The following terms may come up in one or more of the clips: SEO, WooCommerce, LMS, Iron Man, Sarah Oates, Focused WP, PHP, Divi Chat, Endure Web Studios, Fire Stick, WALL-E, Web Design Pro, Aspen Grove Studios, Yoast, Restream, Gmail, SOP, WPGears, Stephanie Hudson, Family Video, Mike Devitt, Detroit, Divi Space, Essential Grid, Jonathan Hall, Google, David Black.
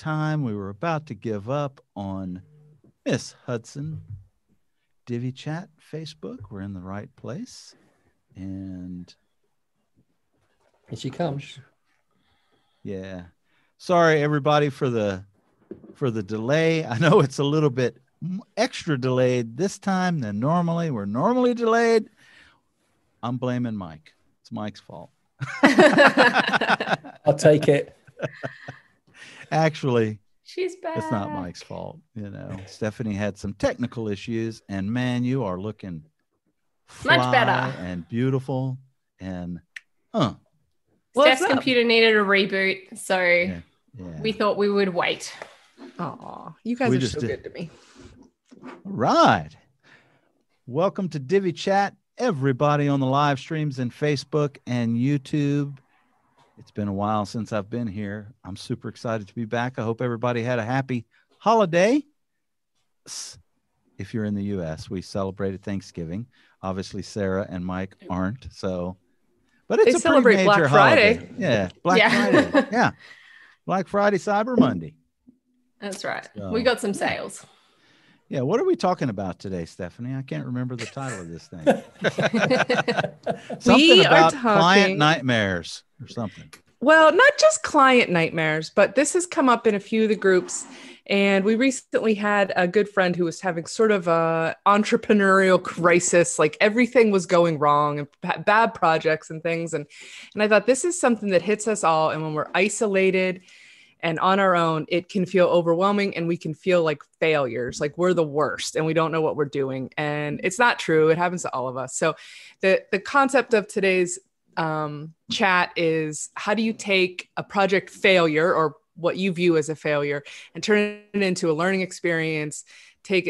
time we were about to give up on Miss Hudson. Divi Chat, Facebook, we're in the right place. And here she comes. Yeah. Sorry, everybody, for the delay. I know it's a little bit extra delayed this time than normally. We're normally delayed. I'm blaming Mike. It's Mike's fault. I'll take it. Actually, she's back. It's not Mike's fault. You know, Stephanie had some technical issues, and man, you are looking fly much better and beautiful. And Steph's computer needed a reboot, so we thought we would wait. Oh, you guys are so good to me. All right. Welcome to Divi Chat, everybody on the live streams and Facebook and YouTube. It's been a while since I've been here. I'm super excited to be back. I hope everybody had a happy holiday. If you're in the US, we celebrated Thanksgiving. Obviously, Sarah and Mike aren't, so but it's a pretty major Black Friday. Holiday. Yeah, Black Friday. Yeah. Black Friday, Cyber Monday. That's right. So, we got some sales. Yeah. What are we talking about today, Stephanie? I can't remember the title of this thing. Something about client nightmares or something. Well, not just client nightmares, but this has come up in a few of the groups. And we recently had a good friend who was having sort of an entrepreneurial crisis, like everything was going wrong and bad projects and things. And I thought this is something that hits us all. And when we're isolated and on our own, it can feel overwhelming and we can feel like failures, like we're the worst and we don't know what we're doing. And it's not true. It happens to all of us. So the concept of today's chat is, how do you take a project failure or what you view as a failure and turn it into a learning experience,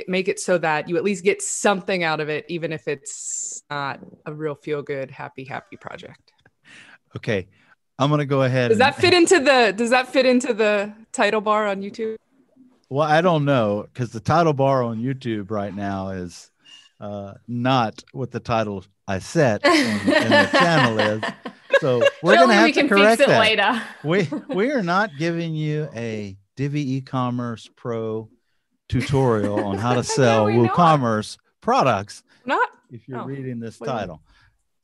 make it so that you at least get something out of it, even if it's not a real feel good, happy project. Okay. I'm going to go ahead. Does that fit into the title bar on YouTube? Well, I don't know, because the title bar on YouTube right now is not what the title I set in the channel is. So we're going to have to correct that later. We are not giving you a Divi eCommerce Pro tutorial on how to sell WooCommerce products. Not if you're reading this title.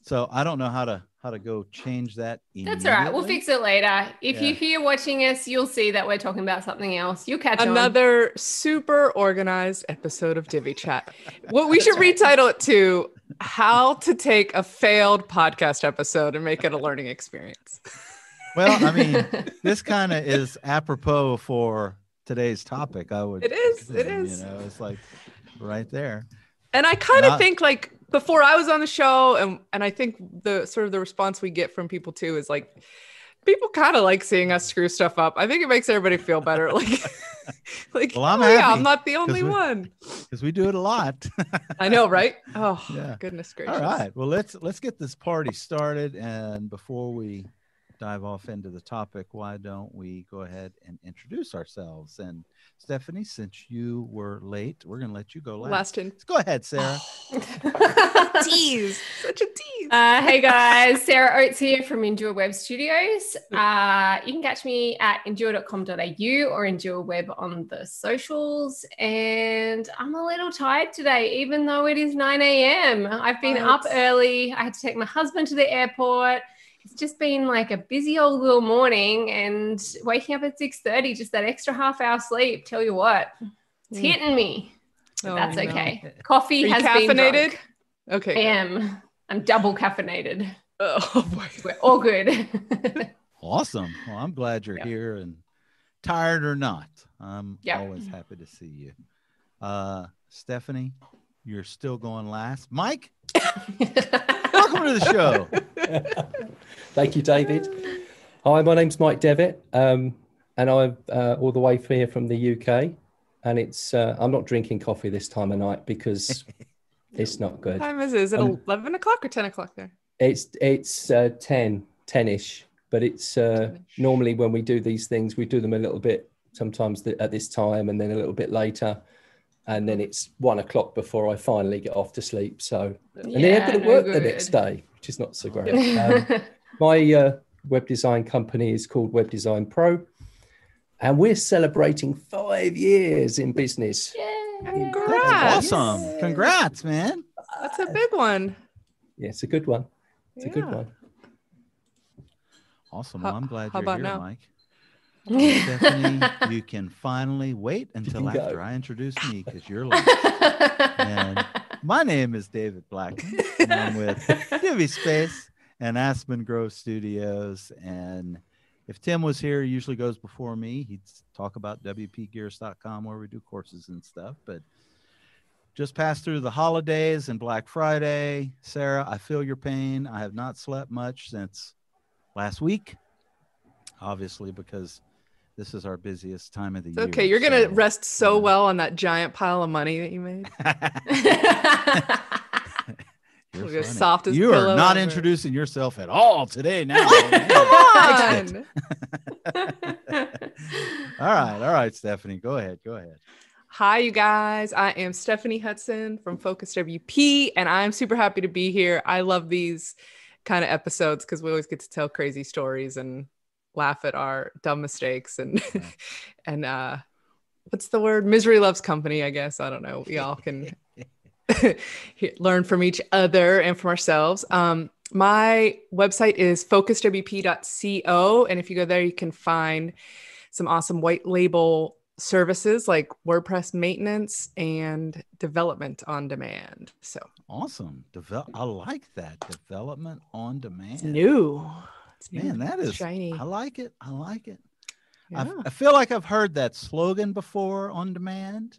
So I don't know how to go change that. That's all right. We'll fix it later. If you're here watching us, you'll see that we're talking about something else. You'll catch another super organized episode of Divi Chat. Well, we should retitle it to how to take a failed podcast episode and make it a learning experience. Well, I mean, this kind of is apropos for today's topic. It is. You know, it's like right there. And I kind of think like, before I was on the show, and I think the response we get from people too is like, people kind of like seeing us screw stuff up. I think it makes everybody feel better. Like, well, I'm not the only one. Because we do it a lot. I know, right? Oh, goodness gracious. All right. Well, let's get this party started. And before we dive off into the topic, why don't we go ahead and introduce ourselves? And Stephanie, since you were late, we're going to let you go last. Go ahead, Sarah. Tease. Such a tease. Hey, guys. Sarah Oates here from Endure Web Studios. You can catch me at endure.com.au or Endure Web on the socials. And I'm a little tired today, even though it is 9 a.m. I've been up early. I had to take my husband to the airport. It's just been like a busy old little morning, and waking up at 6:30, just that extra half hour sleep. Tell you what, it's hitting me. But that's okay. Coffee has been caffeinated. Okay, I am. I'm double caffeinated. Oh boy, we're all good. Awesome. Well, I'm glad you're here, and tired or not, I'm always happy to see you. Stephanie, you're still going last. Mike. Welcome to the show. Thank you, David. Hi, my name's Mike Devitt, and I'm all the way here from the UK. And it's I'm not drinking coffee this time of night because it's not good. What time is it? Is it 11 o'clock or 10 o'clock there? It's 10-ish. But it's normally when we do these things, we do them a little bit sometimes at this time, and then a little bit later. And then it's 1 o'clock before I finally get off to sleep. So, and then I've got to work the next day, which is not so great. My web design company is called Web Design Pro. And we're celebrating 5 years in business. Yay. Congrats. Awesome. Yes. Congrats, man. That's a big one. Yeah, it's a good one. It's a good one. Awesome. Well, I'm glad you're here, now? Mike. Stephanie, you can finally wait until after I introduce me because you're late. And my name is David Black. And I'm with Divi Space and Aspen Grove Studios. And if Tim was here, he usually goes before me. He'd talk about WPGears.com where we do courses and stuff. But just passed through the holidays and Black Friday. Sarah, I feel your pain. I have not slept much since last week, obviously, because this is our busiest time of the year. Okay, you're going to rest so well on that giant pile of money that you made. You're soft as you are not introducing yourself at all today now. Come on. All right, Stephanie, go ahead, Hi, you guys. I am Stephanie Hudson from Focused WP, and I'm super happy to be here. I love these kind of episodes because we always get to tell crazy stories and laugh at our dumb mistakes and and what's the word, misery loves company, I guess. I don't know, we all can learn from each other and from ourselves. My website is focusedwp.co, and if you go there you can find some awesome white label services like WordPress maintenance and development on demand. So awesome. I like that. Development on demand. It's new. Man, that is shiny. I like it. Yeah. I feel like I've heard that slogan before, on demand,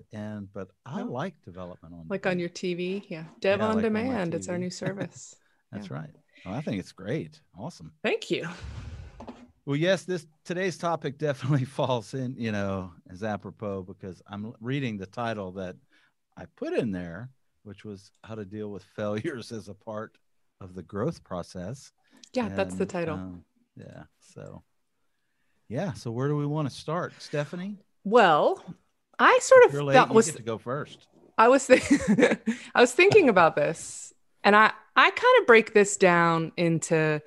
but I like development on demand. Like on your TV. Yeah. Dev on demand. It's our new service. That's right. Well, I think it's great. Awesome. Thank you. Well, yes, today's topic definitely falls in, as apropos, because I'm reading the title that I put in there, which was How to Deal with Failures as a Part of the Growth Process. Yeah, that's the title. So where do we want to start, Stephanie? Well, I sort of thought you get to go first. I was thinking about this, and I kind of break this down into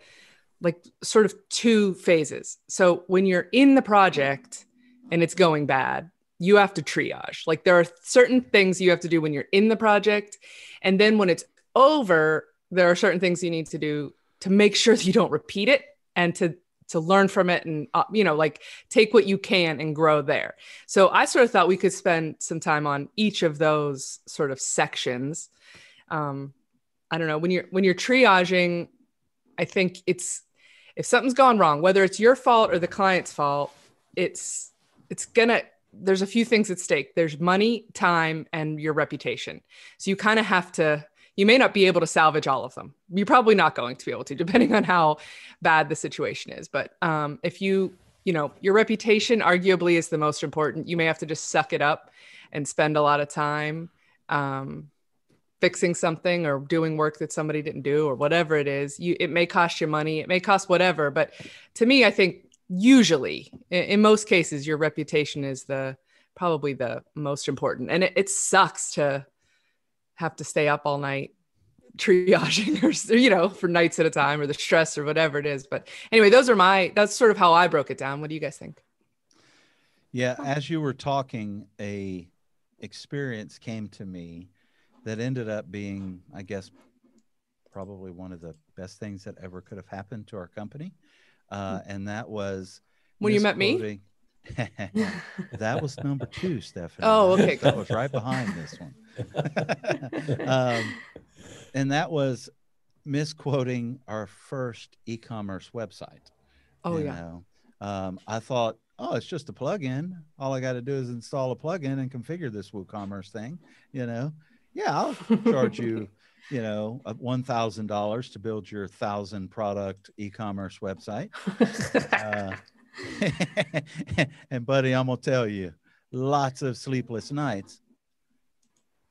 like sort of two phases. So when you're in the project and it's going bad, you have to triage. Like there are certain things you have to do when you're in the project. And then when it's over, there are certain things you need to do to make sure that you don't repeat it and to learn from it and, like take what you can and grow there. So I sort of thought we could spend some time on each of those sort of sections. I don't know, when you're triaging, I think if something's gone wrong, whether it's your fault or the client's fault, there's a few things at stake. There's money, time, and your reputation. So you kind of have to, you may not be able to salvage all of them. You're probably not going to be able to, depending on how bad the situation is. But if your reputation arguably is the most important, you may have to just suck it up and spend a lot of time fixing something or doing work that somebody didn't do or whatever it is. It may cost you money, it may cost whatever, but to me, I think usually in most cases, your reputation is probably the most important. And it sucks to have to stay up all night triaging or, for nights at a time or the stress or whatever it is. But anyway, that's sort of how I broke it down. What do you guys think? Yeah. As you were talking, a experience came to me that ended up being, I guess, probably one of the best things that ever could have happened to our company. And that was when you met me. That was number two, Stephanie. Oh, okay. That was right behind this one. And that was misquoting our first e-commerce website. Oh, I thought, it's just a plugin. All I got to do is install a plugin and configure this WooCommerce thing, Yeah, I'll charge you, $1,000 to build your 1,000-product e-commerce website. And buddy, I'm going to tell you, lots of sleepless nights.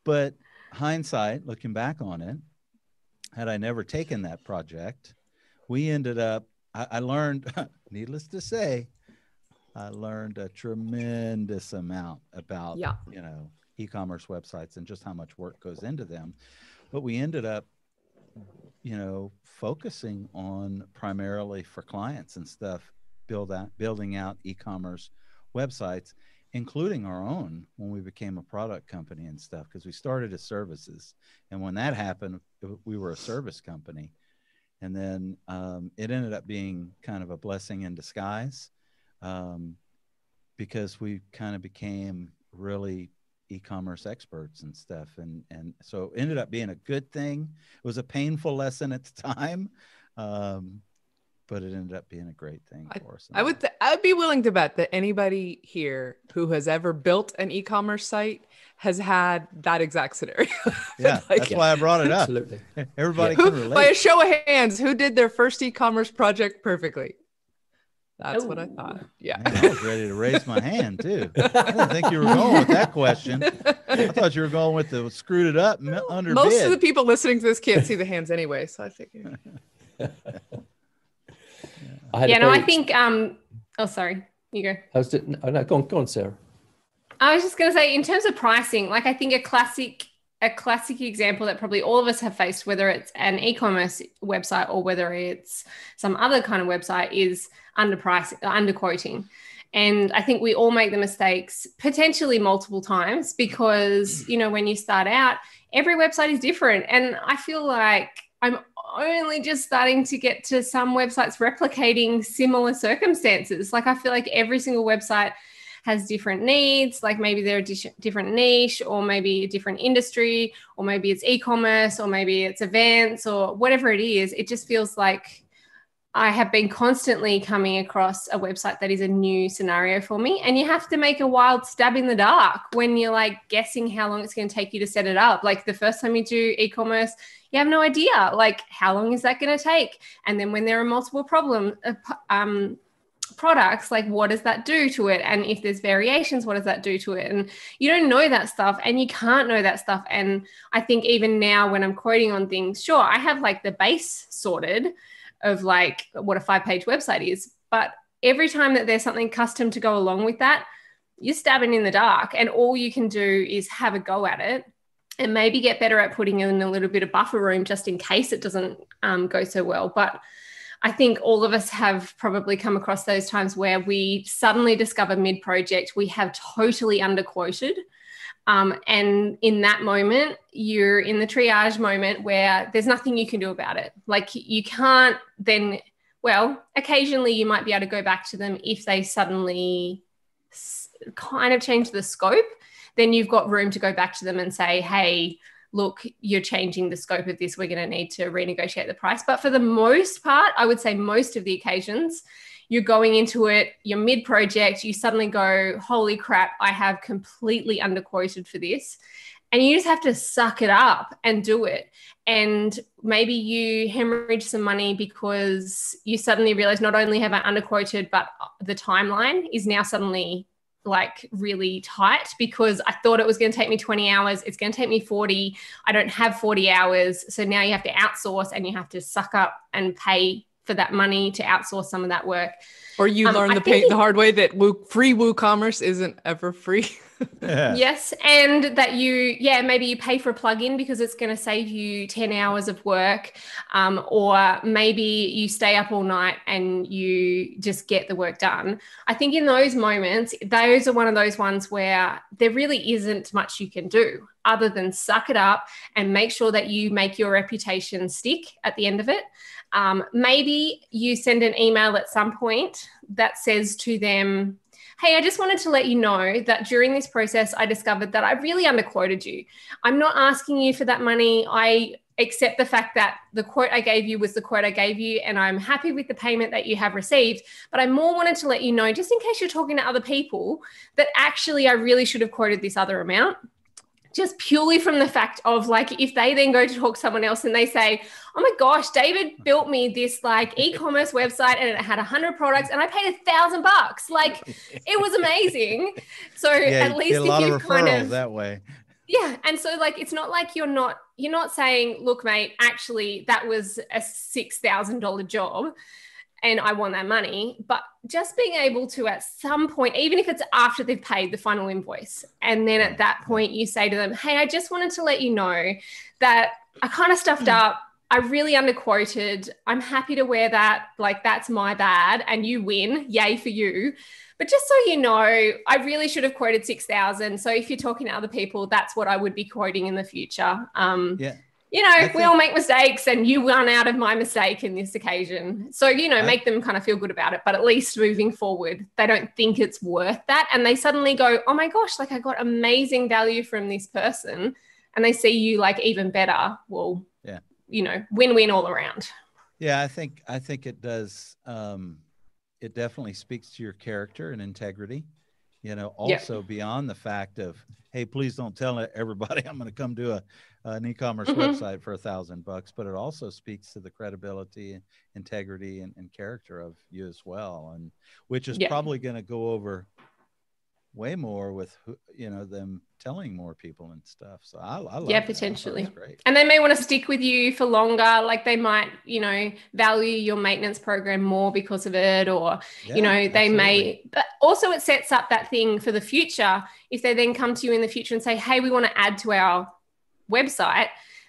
But hindsight, looking back on it, had I never taken that project, we ended up, I learned, needless to say, I learned a tremendous amount about, e-commerce websites and just how much work goes into them. But we ended up, focusing on primarily for clients and stuff, building out e-commerce websites, including our own when we became a product company and stuff, because we started as services. And when that happened, we were a service company. And then it ended up being kind of a blessing in disguise because we kind of became really e-commerce experts and stuff. And so it ended up being a good thing. It was a painful lesson at the time, but it ended up being a great thing for us. I would be willing to bet that anybody here who has ever built an e-commerce site has had that exact scenario. Yeah, that's why I brought it up. Absolutely. Everybody can relate. By a show of hands, who did their first e-commerce project perfectly? That's what I thought. Yeah. Man, I was ready to raise my hand too. I didn't think you were going with that question. I thought you were going with the screwed it up under. Most of the people listening to this can't see the hands anyway, so I figured. I think, oh, sorry, you go. Go on, Sarah. I was just going to say, in terms of pricing, like I think a classic example that probably all of us have faced, whether it's an e-commerce website or whether it's some other kind of website, is underquoting. And I think we all make the mistakes potentially multiple times because, you know, when you start out, every website is different. And I feel like I'm only just starting to get to some websites replicating similar circumstances. Like I feel like every single website has different needs, like maybe they're a different niche or maybe a different industry, or maybe it's e-commerce or maybe it's events or whatever it is. It just feels like I have been constantly coming across a website that is a new scenario for me. And you have to make a wild stab in the dark when you're like guessing how long it's going to take you to set it up. Like the first time you do e-commerce, you have no idea, like how long is that going to take? And then when there are multiple products, like what does that do to it? And if there's variations, what does that do to it? And you don't know that stuff and you can't know that stuff. And I think even now when I'm quoting on things, sure, I have like the base sorted of like what a 5-page website is, but every time that there's something custom to go along with that, you're stabbing in the dark and all you can do is have a go at it and maybe get better at putting in a little bit of buffer room just in case it doesn't go so well. But I think all of us have probably come across those times where we suddenly discover mid-project, we have totally underquoted. And in that moment, you're in the triage moment where there's nothing you can do about it. Like you can't then, well, occasionally you might be able to go back to them if they suddenly kind of change the scope. Then you've got room to go back to them and say, hey, look, you're changing the scope of this. We're going to need to renegotiate the price. But for the most part, I would say most of the occasions, you're going into it, you're mid-project, you suddenly go, holy crap, I have completely underquoted for this. And you just have to suck it up and do it. And maybe you hemorrhage some money because you suddenly realize not only have I underquoted, but the timeline is now suddenly like really tight because I thought it was going to take me 20 hours. It's going to take me 40. I don't have 40 hours. So now you have to outsource and you have to suck up and pay for that money to outsource some of that work. Or you learn the hard way that free WooCommerce isn't ever free. Yeah. Yes. And that maybe you pay for a plugin because it's going to save you 10 hours of work. Or maybe you stay up all night and you just get the work done. I think in those moments, those are one of those ones where there really isn't much you can do other than suck it up and make sure that you make your reputation stick at the end of it. Maybe you send an email at some point that says to them, hey, I just wanted to let you know that during this process, I discovered that I really underquoted you. I'm not asking you for that money. I accept the fact that the quote I gave you was the quote I gave you, and I'm happy with the payment that you have received, but I more wanted to let you know, just in case you're talking to other people, that actually I really should have quoted this other amount. Just purely from the fact of like, if they then go to talk to someone else and they say, oh my gosh, David built me this like e-commerce website and it had 100 products and I paid $1,000. Like it was amazing. So yeah, at least if you kind of that way. Yeah. And so like, it's not like you're not saying, look, mate, actually that was a $6,000 job and I want that money, but just being able to at some point, even if it's after they've paid the final invoice, and then at that point you say to them, hey, I just wanted to let you know that I kind of stuffed up. I really underquoted. I'm happy to wear that. Like, that's my bad. And you win. Yay for you. But just so you know, I really should have quoted 6,000. So if you're talking to other people, that's what I would be quoting in the future. Yeah. You know, we all make mistakes, and you won out of my mistake in this occasion. So, you know, make them kind of feel good about it. But at least moving forward, they don't think it's worth that. And they suddenly go, oh my gosh, like I got amazing value from this person. And they see you like even better. Well, yeah, you know, win-win all around. Yeah, I think it does. It definitely speaks to your character and integrity. You know, also beyond the fact of, hey, please don't tell everybody I'm going to come do an e-commerce website for $1,000 bucks, but it also speaks to the credibility, integrity, and character of you as well, and which is probably going to go over way more with, you know, them telling more people and stuff. So I love that. Potentially. Great. And they may want to stick with you for longer. Like they might, you know, value your maintenance program more because of it, or, you know, they may, but also it sets up that thing for the future. If they then come to you in the future and say, hey, we want to add to our website,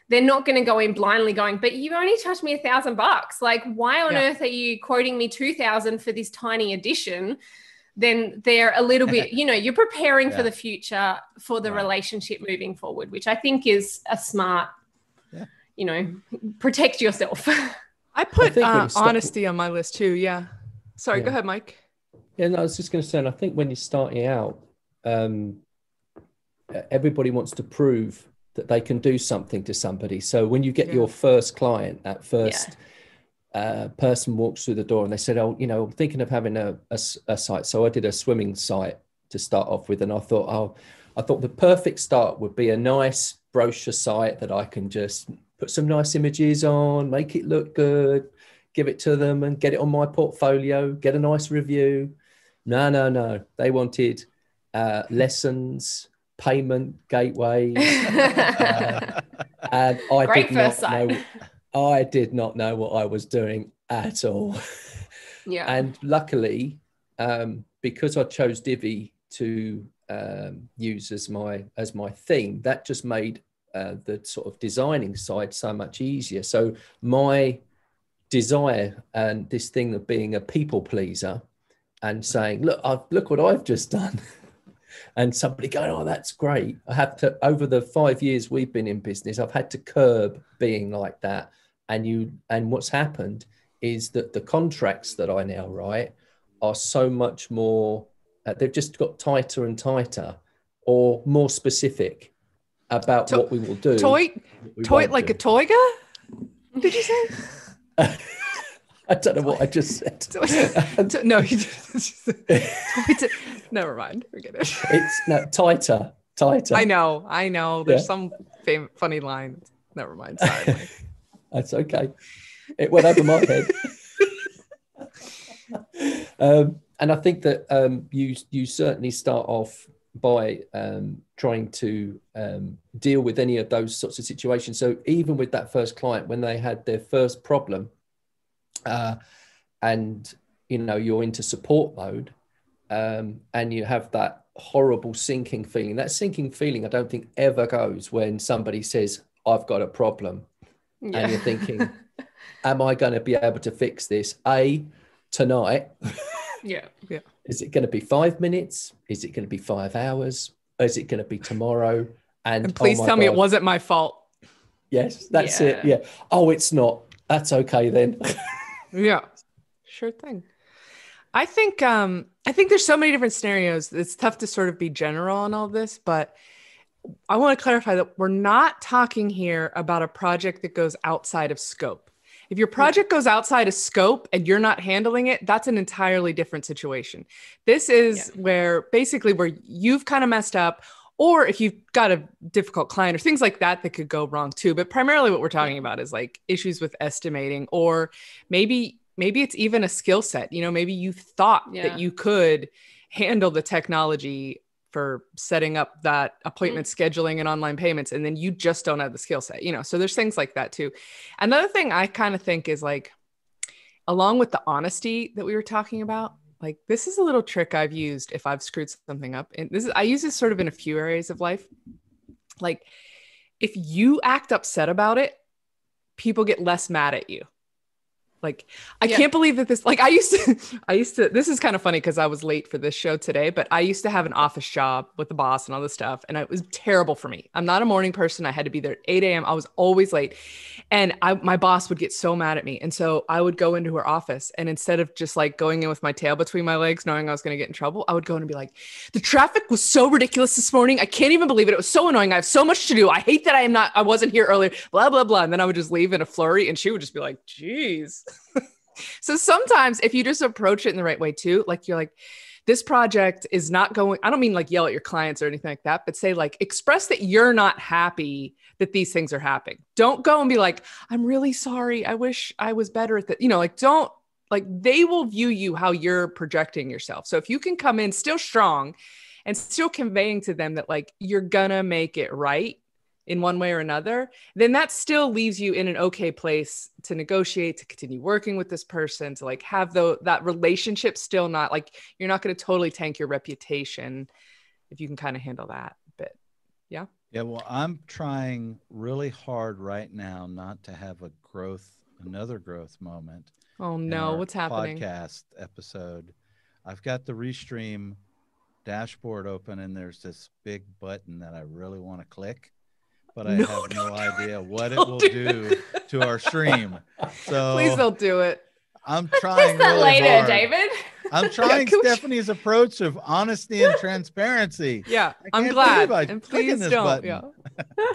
they're not going to go in blindly going, but you only charged me $1,000 bucks. Like, why on earth are you quoting me 2,000 for this tiny addition? Then they're a little bit, you know, you're preparing for the future, for the relationship moving forward, which I think is a smart, you know, protect yourself. I put honesty on my list too. Yeah. Sorry, go ahead, Mike. Yeah, no, I was just going to say, and I think when you're starting out, everybody wants to prove that they can do something to somebody. So when you get your first client, that first person walks through the door and they said, oh, you know, I'm thinking of having a site. So I did a swimming site to start off with. And I thought, I thought the perfect start would be a nice brochure site that I can just put some nice images on, make it look good, give it to them and get it on my portfolio, get a nice review. No. They wanted lessons, payment gateway. And I did not know. I did not know what I was doing at all. And luckily, because I chose Divi to use as my theme, that just made the sort of designing side so much easier. So my desire and this thing of being a people pleaser and saying, look what I've just done. And somebody going, oh, that's great. I have to, over the 5 years we've been in business, I've had to curb being like that. And what's happened is that the contracts that I now write are so much more, they've just got tighter and tighter, or more specific about what we will do. Like a toiger? Did you say? I don't know what I just said. No, you just never mind. Forget it. It's no, tighter. I know. There's some funny line. Never mind. Sorry. That's okay. It went over my head. And I think that you certainly start off by trying to deal with any of those sorts of situations. So even with that first client, when they had their first problem, and you know you're into support mode, and you have that horrible sinking feeling. That sinking feeling, I don't think ever goes when somebody says, "I've got a problem," and you're thinking, "Am I going to be able to fix this? Tonight? Yeah. Is it going to be 5 minutes? Is it going to be 5 hours? Is it going to be tomorrow?" And please tell me it wasn't my fault. Yes, that's it. Yeah. Oh, it's not. That's okay then. Yeah, sure thing. I think there's so many different scenarios. It's tough to sort of be general on all this, but I want to clarify that we're not talking here about a project that goes outside of scope. If your project goes outside of scope and you're not handling it, that's an entirely different situation. This is where you've kind of messed up, or if you've got a difficult client or things like that, that could go wrong too. But primarily what we're talking about is like issues with estimating, or maybe it's even a skill set. You know, maybe you thought that you could handle the technology for setting up that appointment scheduling and online payments, and then you just don't have the skill set, you know? So there's things like that too. Another thing I kind of think is like, along with the honesty that we were talking about, like this is a little trick I've used if I've screwed something up. And I use this sort of in a few areas of life. Like if you act upset about it, people get less mad at you. Like, I can't believe that this, like, I used to, this is kind of funny because I was late for this show today, but I used to have an office job with the boss and all this stuff. And it was terrible for me. I'm not a morning person. I had to be there at 8 a.m. I was always late. And my boss would get so mad at me. And so I would go into her office, and instead of just like going in with my tail between my legs, knowing I was going to get in trouble, I would go in and be like, the traffic was so ridiculous this morning. I can't even believe it. It was so annoying. I have so much to do. I hate that I wasn't here earlier, blah, blah, blah. And then I would just leave in a flurry, and she would just be like, geez. So sometimes if you just approach it in the right way too, like you're like, this project is not going, I don't mean like yell at your clients or anything like that, but say like, express that you're not happy that these things are happening. Don't go and be like, I'm really sorry. I wish I was better at that. You know, like don't, like they will view you how you're projecting yourself. So if you can come in still strong and still conveying to them that like, you're gonna make it right in one way or another, then that still leaves you in an okay place to negotiate, to continue working with this person, to like have that relationship still not like, you're not going to totally tank your reputation if you can kind of handle that a bit. Yeah. Yeah. Well, I'm trying really hard right now not to have another growth moment. Oh no. What's happening? Podcast episode. I've got the Restream dashboard open, and there's this big button that I really want to click. But I have no idea what it will do to our stream. So please don't do it. I'm trying really later, hard. David. I'm trying Stephanie's approach of honesty and transparency. Yeah, I'm glad. And please don't. Yeah.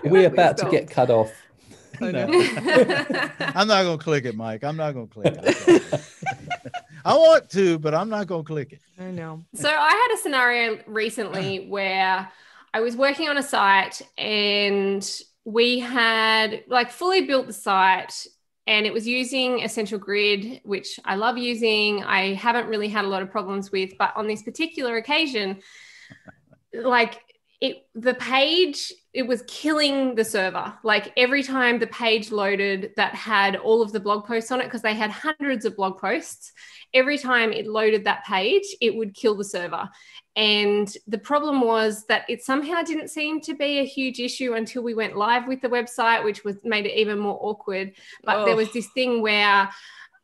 We're about to get cut off. No. I'm not going to click it, Mike. I'm not going to click it. I want to, but I'm not going to click it. I know. So I had a scenario recently where I was working on a site, and we had like fully built the site, and it was using Essential Grid, which I love using. I haven't really had a lot of problems with, but on this particular occasion, like the page was killing the server. Like every time the page loaded that had all of the blog posts on it, because they had hundreds of blog posts, every time it loaded that page, it would kill the server. And the problem was that it somehow didn't seem to be a huge issue until we went live with the website, which made it even more awkward. But there was this thing where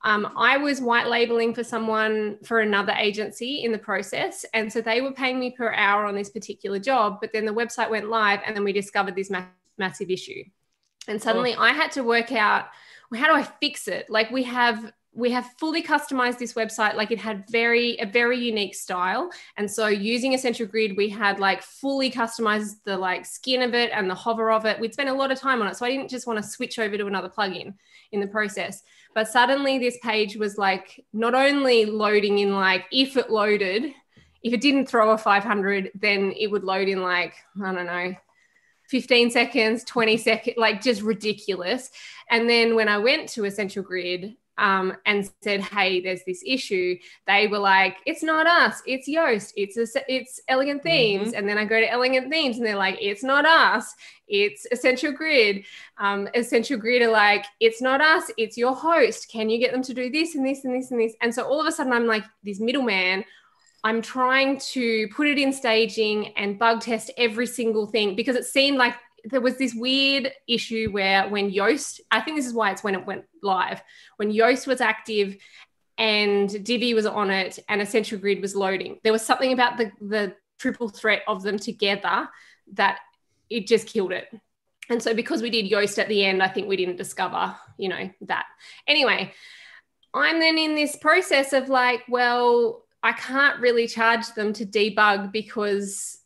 I was white labeling for someone, for another agency in the process. And so they were paying me per hour on this particular job, but then the website went live, and then we discovered this massive issue. And suddenly I had to work out, well, how do I fix it? Like we have fully customized this website. Like it had a very unique style. And so using Essential Grid, we had like fully customized the like skin of it and the hover of it. We'd spent a lot of time on it. So I didn't just want to switch over to another plugin in the process. But suddenly this page was like, not only loading in like, if it didn't throw a 500, then it would load in like, I don't know, 15 seconds, 20 seconds, like just ridiculous. And then when I went to Essential Grid, and said, hey, there's this issue, they were like, it's not us, it's Yoast, it's Elegant Themes. Mm-hmm. And then I go to Elegant Themes, and they're like, it's not us, it's Essential Grid. Essential Grid are like, it's not us, it's your host. Can you get them to do this and this and this and this? And so all of a sudden I'm like this middleman. I'm trying to put it in staging and bug test every single thing, because it seemed like there was this weird issue where when Yoast, I think this is why it's when it went live, when Yoast was active and Divi was on it and Essential Grid was loading, there was something about the triple threat of them together that it just killed it. And so because we did Yoast at the end, I think we didn't discover, you know, that. Anyway, I'm then in this process of like, well, I can't really charge them to debug because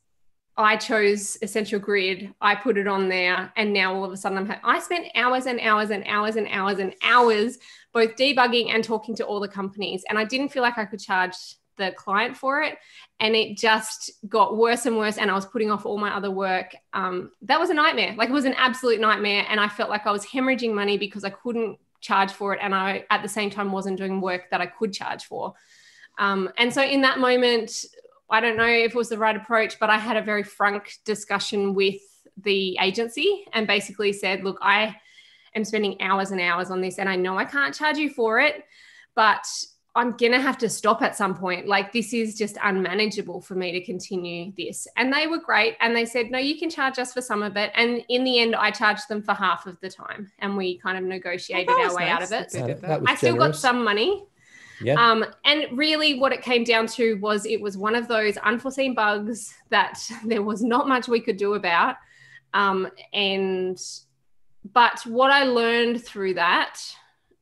I chose Essential Grid, I put it on there, and now all of a sudden I spent hours and hours and hours and hours and hours both debugging and talking to all the companies, and I didn't feel like I could charge the client for it, and it just got worse and worse, and I was putting off all my other work. That was a nightmare. Like it was an absolute nightmare, and I felt like I was hemorrhaging money because I couldn't charge for it, and I at the same time wasn't doing work that I could charge for. And so in that moment, I don't know if it was the right approach, but I had a very frank discussion with the agency and basically said, look, I am spending hours and hours on this, and I know I can't charge you for it, but I'm going to have to stop at some point. Like, this is just unmanageable for me to continue this. And they were great. And they said, no, you can charge us for some of it. And in the end, I charged them for half of the time. And we kind of negotiated our way out of it. I still got some money. Yeah. And really what it came down to was it was one of those unforeseen bugs that there was not much we could do about. But what I learned through that,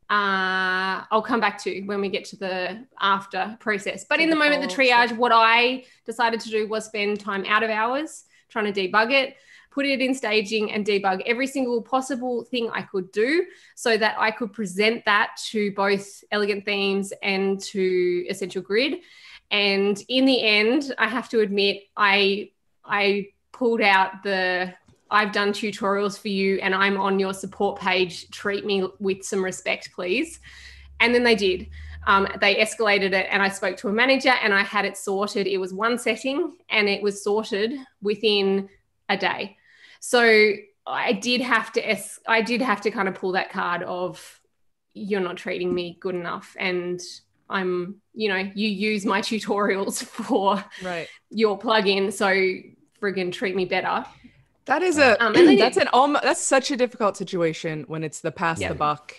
I'll come back to when we get to the after process. But in the moment, the triage, what I decided to do was spend time out of hours trying to debug it, put it in staging and debug every single possible thing I could do so that I could present that to both Elegant Themes and to Essential Grid. And in the end, I have to admit, I pulled out the... I've done tutorials for you and I'm on your support page. Treat me with some respect, please. And then they did. They escalated it and I spoke to a manager and I had it sorted. It was one setting and it was sorted within a day. So I did have to kind of pull that card of, you're not treating me good enough. And I'm, you know, you use my tutorials for your plugin. So friggin' treat me better. That is that's such a difficult situation when it's the pass the buck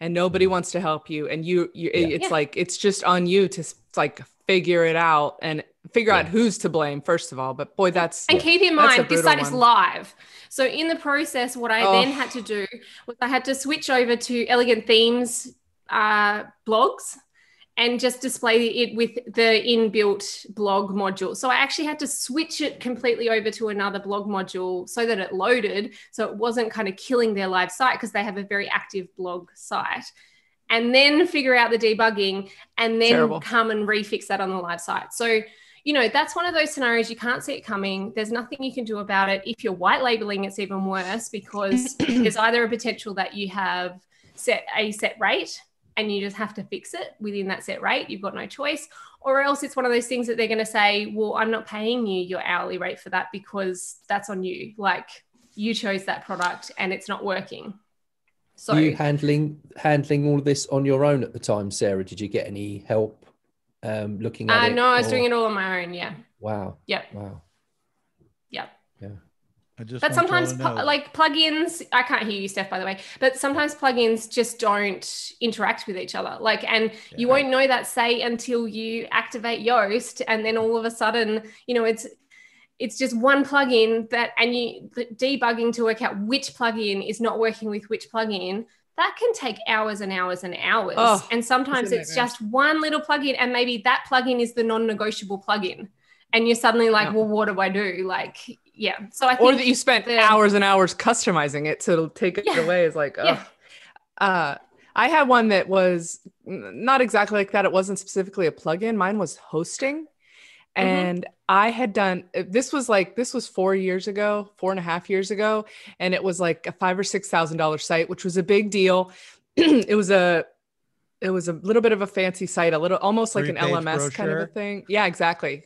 and nobody wants to help you. And it's like, it's just on you to like figure it out and figure out who's to blame, first of all. But boy, and keep in mind, this site is live. So in the process, what I then had to do was I had to switch over to Elegant Themes blogs and just display it with the inbuilt blog module. So I actually had to switch it completely over to another blog module so that it loaded, so it wasn't kind of killing their live site because they have a very active blog site. And then figure out the debugging and then come and refix that on the live site. So, you know, that's one of those scenarios you can't see it coming. There's nothing you can do about it. If you're white labeling, it's even worse because there's either a potential that you have set a set rate and you just have to fix it within that set rate. You've got no choice. Or else it's one of those things that they're going to say, well, I'm not paying you your hourly rate for that because that's on you. Like, you chose that product and it's not working. So you handling all of this on your own at the time, Sarah? Did you get any help looking at it? No, I was doing it all on my own. Yeah. Wow. Yep. Wow. Yep. Yeah. But sometimes like plugins, I can't hear you, Steph, by the way, but sometimes plugins just don't interact with each other. Like, and you won't know that, say, until you activate Yoast, and then all of a sudden, you know, it's just one plugin that, and you debugging to work out which plugin is not working with which plugin, that can take hours and hours and hours. And sometimes it's just one little plugin, and maybe that plugin is the non-negotiable plugin. And you're suddenly like, well, what do I do? Like, yeah. So I think, or that you spent hours and hours customizing it to take it away is like, I had one that was not exactly like that. It wasn't specifically a plugin. Mine was hosting. And I had done, this was 4.5 years ago. And it was like a $5,000 or $6,000 site, which was a big deal. It was a little bit of a fancy site, a little, almost like an LMS brochure kind of a thing. Yeah, exactly.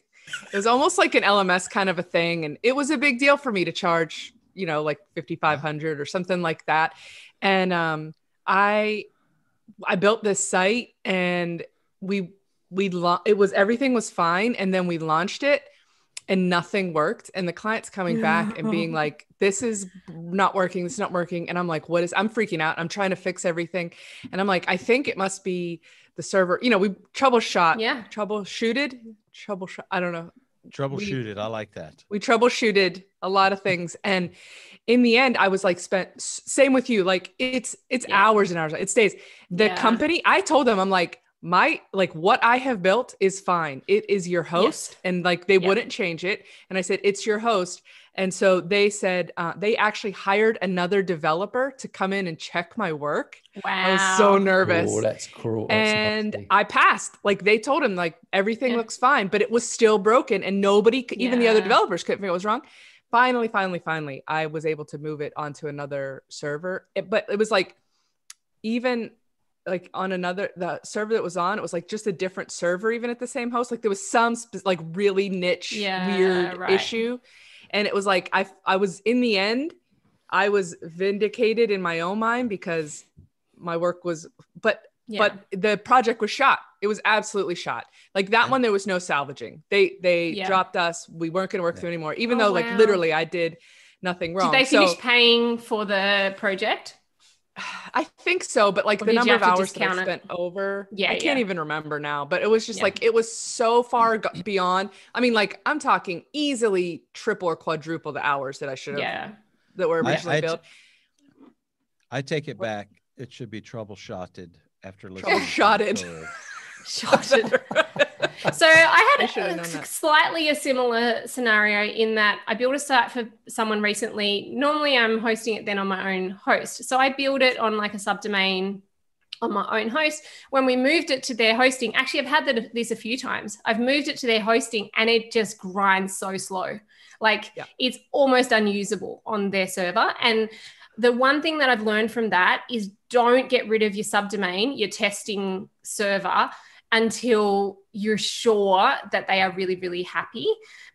It was almost like an LMS kind of a thing. And it was a big deal for me to charge, you know, like $5,500 or something like that. And I built this site and everything was fine. And then we launched it and nothing worked. And the client's coming back and being like, this is not working. This is not working. And I'm like, I'm freaking out. I'm trying to fix everything. And I'm like, I think it must be the server. You know, we troubleshooted. I like that. We troubleshooted a lot of things. And in the end, I was like, same with you. Like it's hours and hours. It's days. The company, I told them, I'm like, what I have built is fine. It is your host. And like, they wouldn't change it. And I said, it's your host. And so they said, they actually hired another developer to come in and check my work. Wow. I was so nervous. Oh, that's cruel. And I passed, like they told him like everything looks fine, but it was still broken and nobody, even the other developers couldn't figure out what was wrong. Finally, I was able to move it onto another server. But it was like, even like on the server that was on, it was like just a different server, even at the same host. Like there was some like really niche, weird issue. And it was like, I was vindicated in my own mind because my work was, but the project was shot. It was absolutely shot. Like that one, there was no salvaging. They dropped us. We weren't going to work through anymore, even though like literally I did nothing wrong. Did they finish paying for the project? I think so, but like the number of hours that I spent over, I can't even remember now, but it was just like, it was so far beyond. I mean, like I'm talking easily triple or quadruple the hours that I should have, that were originally built. I take it back. It should be troubleshotted after listening. Troubleshotted. So I had slightly a similar scenario in that I built a site for someone recently. Normally I'm hosting it then on my own host. So I built it on like a subdomain on my own host. When we moved it to their hosting, actually I've had this a few times. I've moved it to their hosting and it just grinds so slow. Like it's almost unusable on their server. And the one thing that I've learned from that is don't get rid of your subdomain, your testing server, until you're sure that they are really, really happy.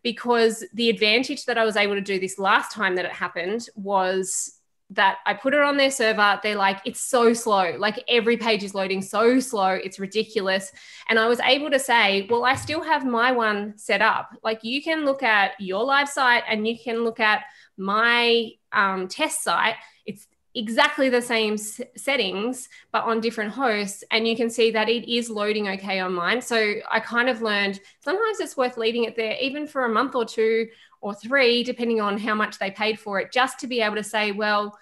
Because the advantage that I was able to do this last time that it happened was that I put it on their server. They're like, it's so slow. Like every page is loading so slow. It's ridiculous. And I was able to say, well, I still have my one set up. Like you can look at your live site and you can look at my test site. It's exactly the same settings, but on different hosts. And you can see that it is loading okay on mine. So I kind of learned sometimes it's worth leaving it there even for a month or two or three, depending on how much they paid for it, just to be able to say, well,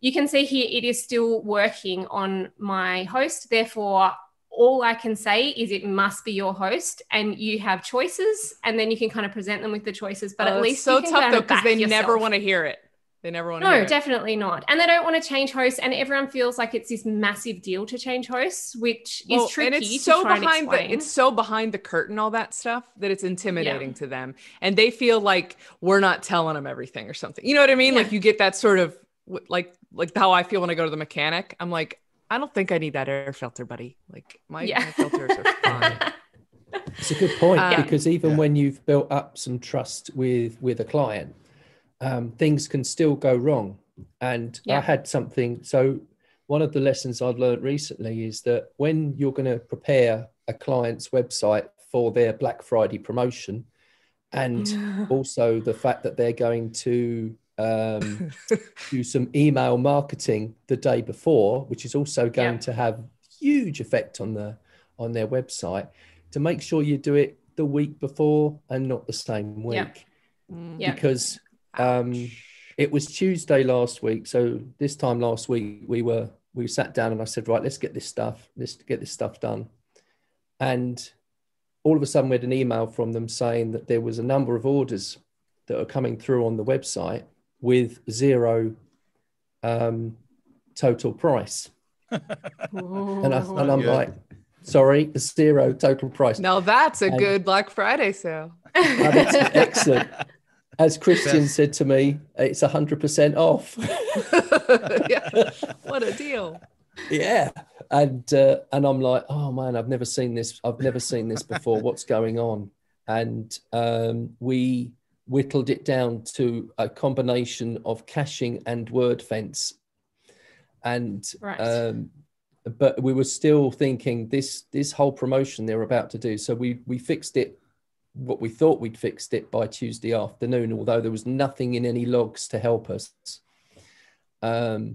you can see here, it is still working on my host. Therefore, all I can say is it must be your host, and you have choices, and then you can kind of present them with the choices, but at least so tough though, because they never want to hear it. They never want to hear it. No, definitely not. And they don't want to change hosts, and everyone feels like it's this massive deal to change hosts, which is tricky. And it's so behind the curtain, all that stuff, that it's intimidating to them. And they feel like we're not telling them everything or something. You know what I mean? Yeah. Like you get that sort of like how I feel when I go to the mechanic. I'm like, I don't think I need that air filter, buddy. Like my filters are fine. It's a good point, because even when you've built up some trust with a client, things can still go wrong. And I had something. So one of the lessons I've learned recently is that when you're going to prepare a client's website for their Black Friday promotion, and also the fact that they're going to do some email marketing the day before, which is also going to have huge effect on their website, to make sure you do it the week before and not the same week. Yeah. Because it was Tuesday last week. So this time last week, we sat down and I said, right, let's get this stuff done. And all of a sudden we had an email from them saying that there was a number of orders that are coming through on the website with zero total price. and I'm like, sorry, zero total price. Now that's a good Black Friday sale. That's excellent. As Christian said to me, it's 100% off. What a deal. Yeah. And I'm like, oh man, I've never seen this before. What's going on? And we whittled it down to a combination of caching and word fence. And, but we were still thinking this whole promotion they're about to do. So we fixed it. What we thought we'd fixed it by Tuesday afternoon, although there was nothing in any logs to help us. By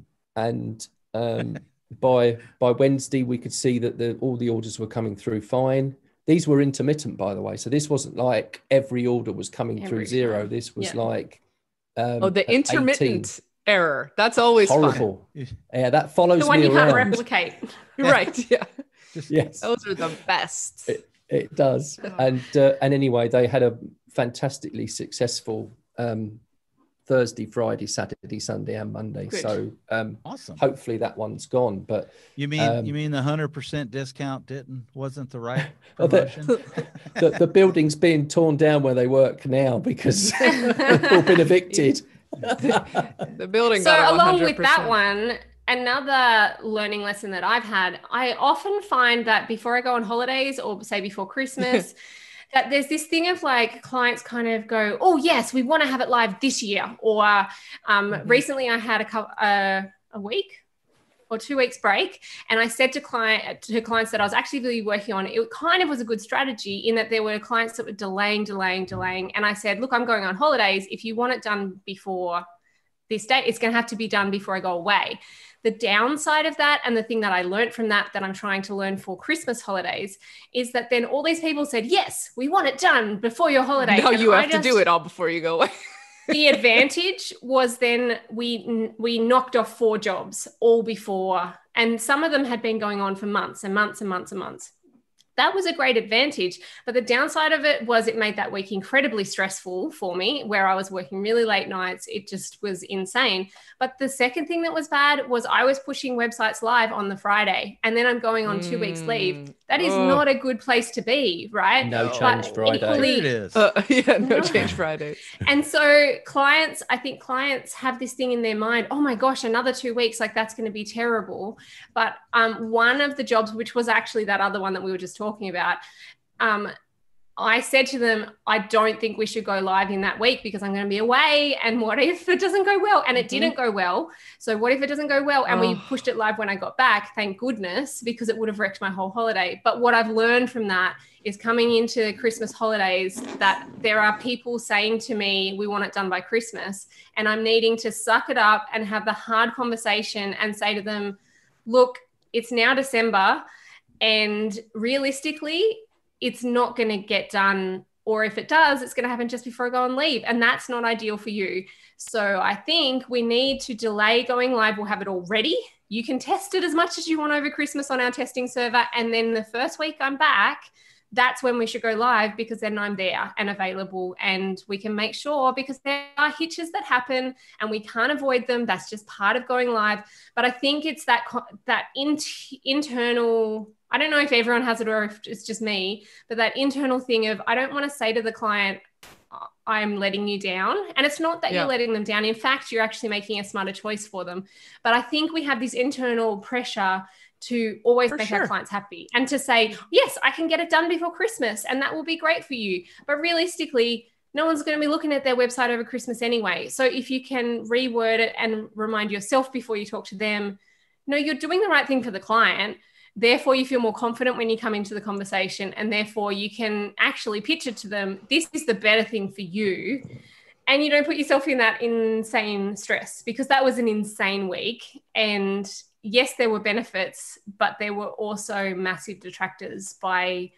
Wednesday, we could see that all the orders were coming through fine. These were intermittent, by the way. So this wasn't like every order was coming through zero. This was like the intermittent 18. Error. That's always horrible. Fun. Yeah, that follows the one you can't replicate. Right. Yeah. Yes. Those are the best. It does. And anyway, they had a fantastically successful Thursday, Friday, Saturday, Sunday, and Monday. Good. So awesome. Hopefully that one's gone. But you mean the 100% discount wasn't the right promotion? the building's being torn down where they work now because they've all been evicted. The building. So along with that one. Another learning lesson that I've had, I often find that before I go on holidays or say before Christmas, that there's this thing of like clients kind of go, oh yes, we want to have it live this year. Or recently I had a week or 2 weeks break. And I said to clients that I was actively working on, it kind of was a good strategy in that there were clients that were delaying. And I said, look, I'm going on holidays. If you want it done before this date, it's going to have to be done before I go away. The downside of that, and the thing that I learned from that, that I'm trying to learn for Christmas holidays, is that then all these people said, yes, we want it done before your holiday. No, you have to do it all before you go away. The advantage was then we knocked off 4 jobs all before, and some of them had been going on for months and months and months and months. That was a great advantage, but the downside of it was it made that week incredibly stressful for me, where I was working really late nights. It just was insane. But the second thing that was bad was I was pushing websites live on the Friday, and then I'm going on 2 weeks leave. That is not a good place to be, right? No change Friday. Equally, it is. No change Friday. And so clients, I think clients have this thing in their mind, oh my gosh, another 2 weeks, like that's going to be terrible. But one of the jobs, which was actually that other one that we were just talking about, I said to them, I don't think we should go live in that week because I'm going to be away. And what if it doesn't go well? And it didn't go well. So what if it doesn't go well? And we pushed it live when I got back, thank goodness, because it would have wrecked my whole holiday. But what I've learned from that is coming into Christmas holidays that there are people saying to me, we want it done by Christmas. And I'm needing to suck it up and have the hard conversation and say to them, look, it's now December. And realistically, it's not going to get done. Or if it does, it's going to happen just before I go on leave. And that's not ideal for you. So I think we need to delay going live. We'll have it all ready. You can test it as much as you want over Christmas on our testing server. And then the first week I'm back, that's when we should go live, because then I'm there and available, and we can make sure, because there are hitches that happen and we can't avoid them. That's just part of going live. But I think it's that internal, I don't know if everyone has it or if it's just me, but that internal thing of, I don't want to say to the client, I'm letting you down. And it's not that you're letting them down. In fact, you're actually making a smarter choice for them. But I think we have this internal pressure to always make our clients happy and to say, yes, I can get it done before Christmas and that will be great for you. But realistically, no one's going to be looking at their website over Christmas anyway. So if you can reword it and remind yourself before you talk to them, no, you're doing the right thing for the client. Therefore, you feel more confident when you come into the conversation, and therefore you can actually pitch it to them. This is the better thing for you. And you don't put yourself in that insane stress, because that was an insane week. And yes, there were benefits, but there were also massive detractors by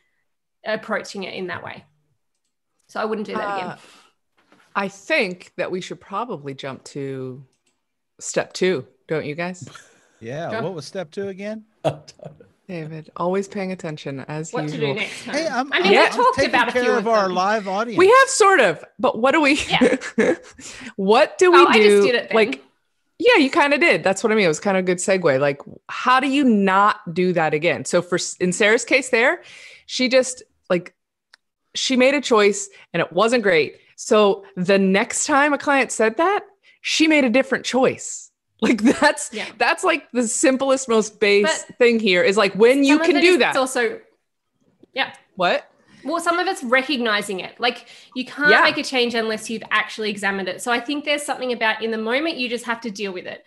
approaching it in that way. So I wouldn't do that again. I think that we should probably jump to step 2, don't you guys? Yeah. Jump. What was step 2 again? David, always paying attention as usual. What to do next time? Hey, we've talked about a few of our live audience. We have sort of, but what do we? Yeah. What do we do? I just did it then. Yeah, you kind of did. That's what I mean. It was kind of a good segue. Like, how do you not do that again? So in Sarah's case there, she made a choice and it wasn't great. So the next time a client said that, she made a different choice. Like that's like the simplest, most base thing here is like when you can do that. It's also, yeah. What? Well, some of it's recognizing it. Like you can't make a change unless you've actually examined it. So I think there's something about in the moment, you just have to deal with it.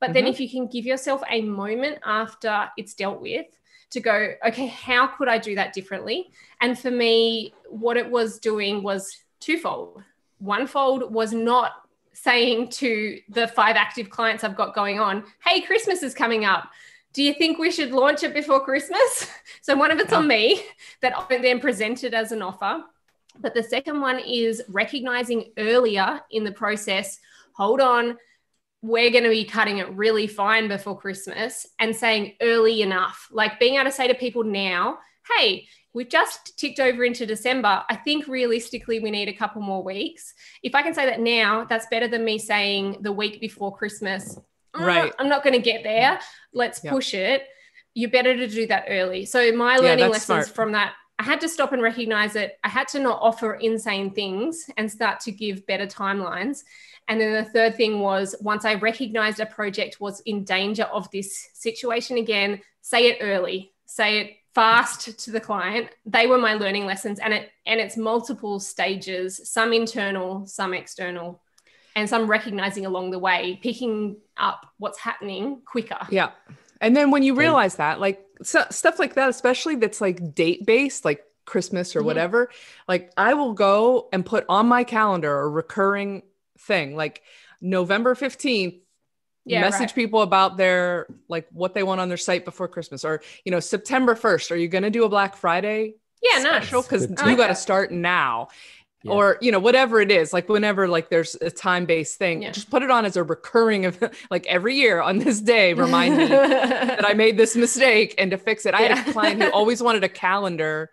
But then if you can give yourself a moment after it's dealt with to go, okay, how could I do that differently? And for me, what it was doing was twofold. One fold was not saying to the 5 active clients I've got going on, hey, Christmas is coming up. Do you think we should launch it before Christmas? So one of it's on me that I then presented as an offer. But the second one is recognizing earlier in the process, hold on, we're going to be cutting it really fine before Christmas, and saying early enough, like being able to say to people now, hey, we've just ticked over into December. I think realistically we need a couple more weeks. If I can say that now, that's better than me saying the week before Christmas, right, I'm not going to get there. Let's push it. You're better to do that early. So my learning lessons from that, I had to stop and recognize it. I had to not offer insane things and start to give better timelines. And then the third thing was, once I recognized a project was in danger of this situation again, say it early, say it fast to the client. They were my learning lessons, and it's multiple stages, some internal, some external, and some recognizing along the way, picking up what's happening quicker. Yeah. And then when you realize that, like so, stuff like that, especially that's like date-based, like Christmas or whatever, like I will go and put on my calendar a recurring thing, like November 15th, message people about their, like what they want on their site before Christmas, or, you know, September 1st, are you going to do a Black Friday special? Because you got to start now. Yeah. Or, you know, whatever it is, like whenever like there's a time-based thing, just put it on as a recurring event, like every year on this day, remind me that I made this mistake and to fix it. I had a client who always wanted a calendar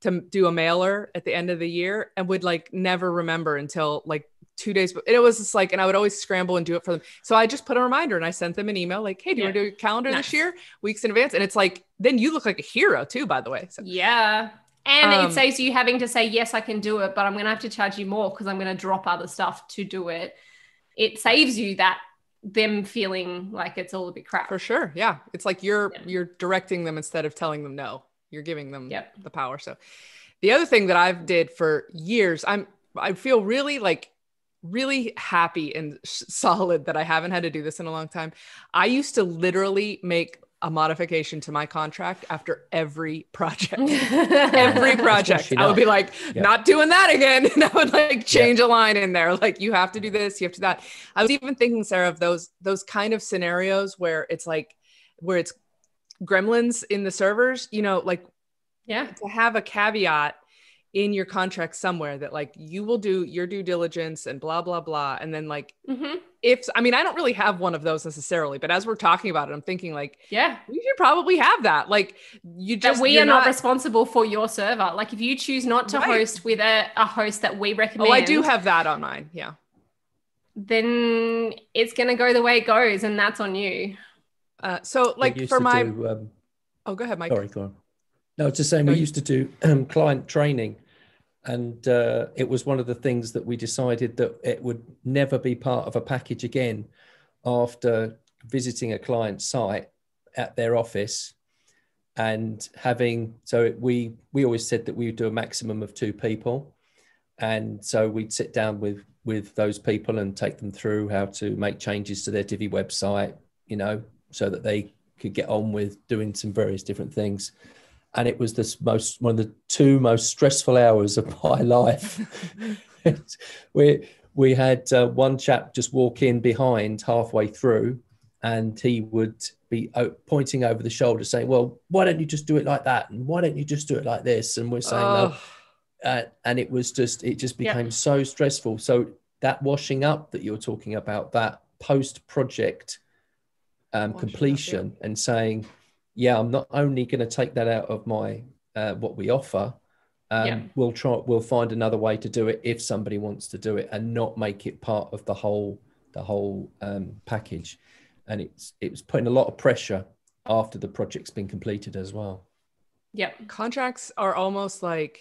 to do a mailer at the end of the year and would like never remember until like 2 days. But it was just like, and I would always scramble and do it for them. So I just put a reminder and I sent them an email like, hey, do you want to do a calendar this year? Weeks in advance. And it's like, then you look like a hero too, by the way. So. Yeah. And it saves you having to say, yes, I can do it, but I'm going to have to charge you more because I'm going to drop other stuff to do it. It saves you that them feeling like it's all a bit crap. For sure. Yeah. It's like you're directing them instead of telling them no. You're giving them the power. So the other thing that I've did for years, I feel really like really happy and solid that I haven't had to do this in a long time. I used to literally make a modification to my contract after every project, I would be like, not doing that again. And I would like change a line in there. Like you have to do this, you have to do that. I was even thinking, Sarah, of those kind of scenarios where it's like, where it's gremlins in the servers, you know, like to have a caveat in your contract somewhere that like you will do your due diligence and blah, blah, blah. And then like, I don't really have one of those necessarily, but as we're talking about it, I'm thinking like, we should probably have that. Like you just, that we are not responsible for your server. Like if you choose not to host with a host that we recommend. Oh, I do have that on mine. Yeah. Then it's going to go the way it goes and that's on you. So like for my, oh, go ahead, Mike. Sorry, go on. No, it's the same. We used to do client training. And it was one of the things that we decided that it would never be part of a package again after visiting a client site at their office and having, so we always said that we would do a maximum of 2 people. And so we'd sit down with those people and take them through how to make changes to their Divi website, you know, so that they could get on with doing some various different things. And it was one of the two most stressful hours of my life. we had one chap just walk in behind halfway through, and he would be pointing over the shoulder saying, well, why don't you just do it like that? And why don't you just do it like this? And we're saying no. And it just became so stressful. So that washing up that you're talking about, that post-project completion and saying, yeah, I'm not only going to take that out of my what we offer. We'll find another way to do it if somebody wants to do it, and not make it part of the whole package. And it's putting a lot of pressure after the project's been completed as well. Yeah, contracts are almost like,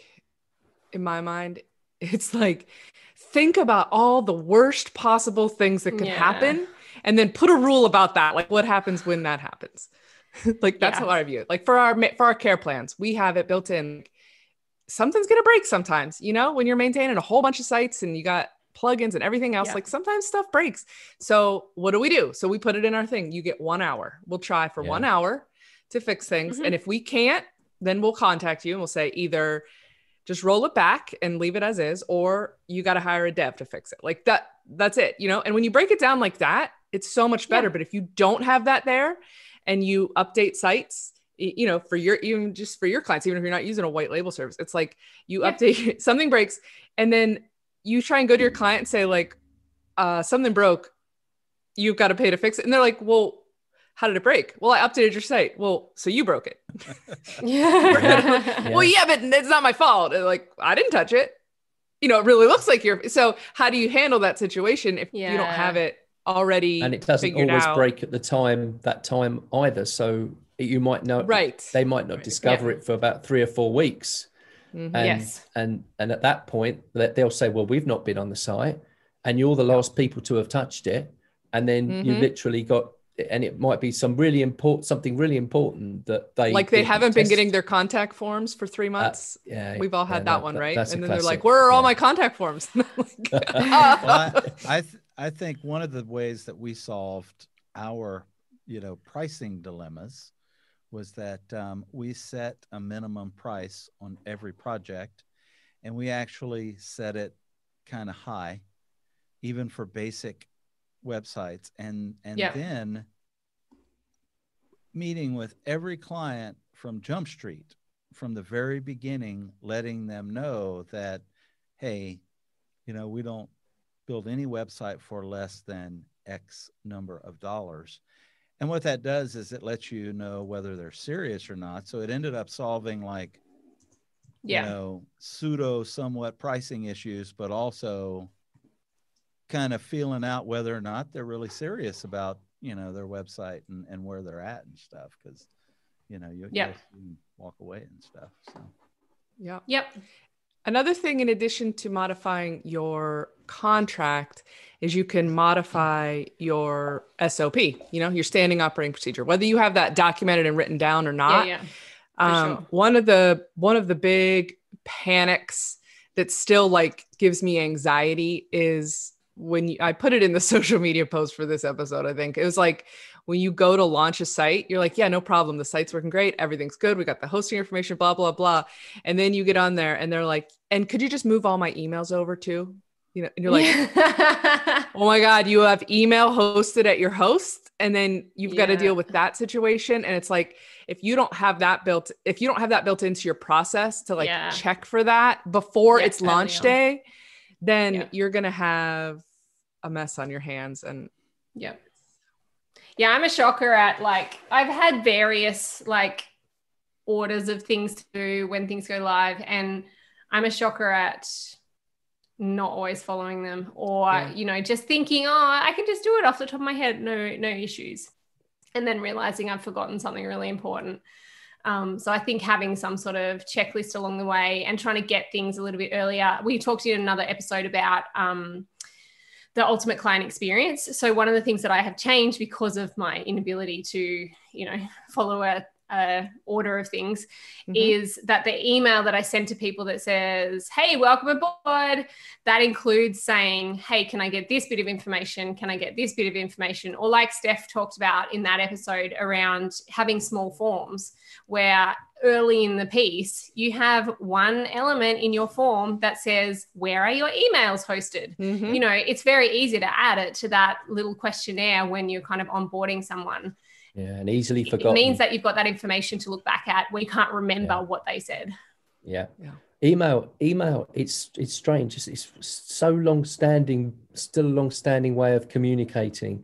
in my mind, it's like think about all the worst possible things that can happen, and then put a rule about that, like what happens when that happens. Like that's how I view it. Like for our care plans, we have it built in. Something's going to break sometimes, you know, when you're maintaining a whole bunch of sites and you got plugins and everything else, like sometimes stuff breaks. So what do? So we put it in our thing. You get 1 hour. We'll try for 1 hour to fix things. And if we can't, then we'll contact you and we'll say either just roll it back and leave it as is, or you got to hire a dev to fix it. Like that's it, you know? And when you break it down like that, it's so much better. But if you don't have that there, and you update sites, you know, even just for your clients, even if you're not using a white label service, it's like you update, something breaks, and then you try and go to your client and say like, something broke, you've got to pay to fix it. And they're like, well, how did it break? Well, I updated your site. Well, so you broke it. Well, yeah, but it's not my fault. And like, I didn't touch it. You know, it really looks like you're, so how do you handle that situation if you don't have it already? And it doesn't always break at that time either, so you might know, right, they might not discover it for about 3 or 4 weeks. And at that point they'll say, well, we've not been on the site and you're the last people to have touched it. And then you literally got, and it might be something really important that they, like, they haven't been getting their contact forms for 3 months. We've all had that one, right? And then classic. They're like, where are all my contact forms? Like, I think one of the ways that we solved our pricing dilemmas was that we set a minimum price on every project, and we actually set it kind of high, even for basic websites. And yeah. Then meeting with every client from Jump Street from the very beginning, letting them know that, hey, we don't build any website for less than X number of dollars. And what that does is it lets you know whether they're serious or not. So it ended up solving like, pseudo somewhat pricing issues, but also kind of feeling out whether or not they're really serious about, their website and where they're at and stuff. Cause you walk away and stuff. So. Yeah. Yep. Another thing, in addition to modifying your contract, is you can modify your SOP, your standing operating procedure, whether you have that documented and written down or not. Yeah, yeah. Sure. One of the big panics that still gives me anxiety is when I put it in the social media post for this episode, I think it was when you go to launch a site, you're like, yeah, no problem. The site's working great. Everything's good. We got the hosting information, blah, blah, blah. And then you get on there and they're like, and could you just move all my emails over too? And you're like, oh my God, you have email hosted at your host. And then you've got to deal with that situation. And it's like, if you don't have that built, into your process to check for that before it's launch day, then you're going to have a mess on your hands. And yeah, I'm a shocker at I've had various orders of things to do when things go live, and I'm a shocker at not always following them, or, just thinking, oh, I can just do it off the top of my head. No issues. And then realizing I've forgotten something really important. So I think having some sort of checklist along the way and trying to get things a little bit earlier. We talked in another episode about, the ultimate client experience. So one of the things that I have changed because of my inability to, follow a order of things is that the email that I send to people that says, hey, welcome aboard, that includes saying, hey, can I get this bit of information? Can I get this bit of information? Or like Steph talked about in that episode around having small forms where early in the piece, you have one element in your form that says, where are your emails hosted? It's very easy to add it to that little questionnaire when you're kind of onboarding someone. Yeah, and easily forgotten. It means that you've got that information to look back at where you can't remember what they said. Yeah. Email, it's strange. It's so still a long-standing way of communicating.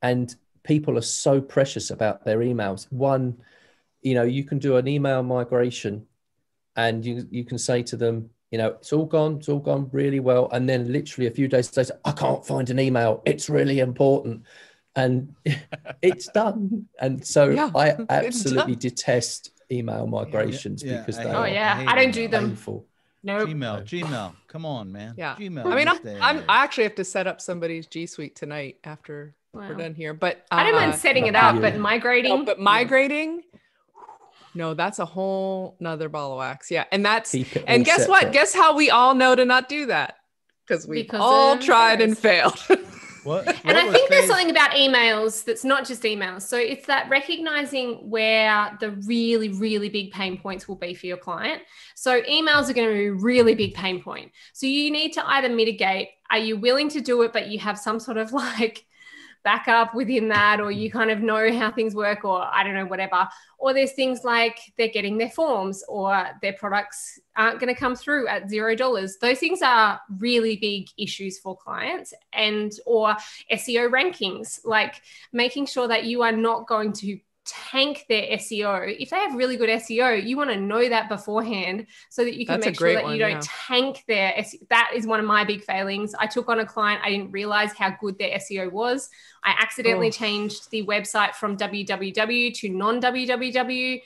And people are so precious about their emails. One, you can do an email migration and you can say to them, it's all gone really well. And then literally a few days later, I can't find an email. It's really important. And it's done. And so I absolutely detest email migrations because they are I don't do them. Painful. No. Gmail. Come on, man. Yeah. Gmail. I mean, I actually have to set up somebody's G Suite tonight after we're done here. But I don't mind setting it up, but migrating. No, but migrating. No, that's a whole nother ball of wax. Yeah. And guess separate. What? Guess how we all know to not do that? Because all tried and failed. What I think there's something about emails that's not just emails. So it's that recognizing where the really, really big pain points will be for your client. So emails are going to be a really big pain point. So you need to either mitigate, are you willing to do it, but you have some sort of backup within that, or you kind of know how things work, or I don't know, whatever. Or there's things like they're getting their forms or their products aren't going to come through at $0. Those things are really big issues for clients, and or SEO rankings, like making sure that you are not going to tank their SEO. If they have really good SEO, you want to know that beforehand so that you can make sure that you don't tank their SEO. That is one of my big failings. I took on a client. I didn't realize how good their SEO was. I accidentally changed the website from www to non-www.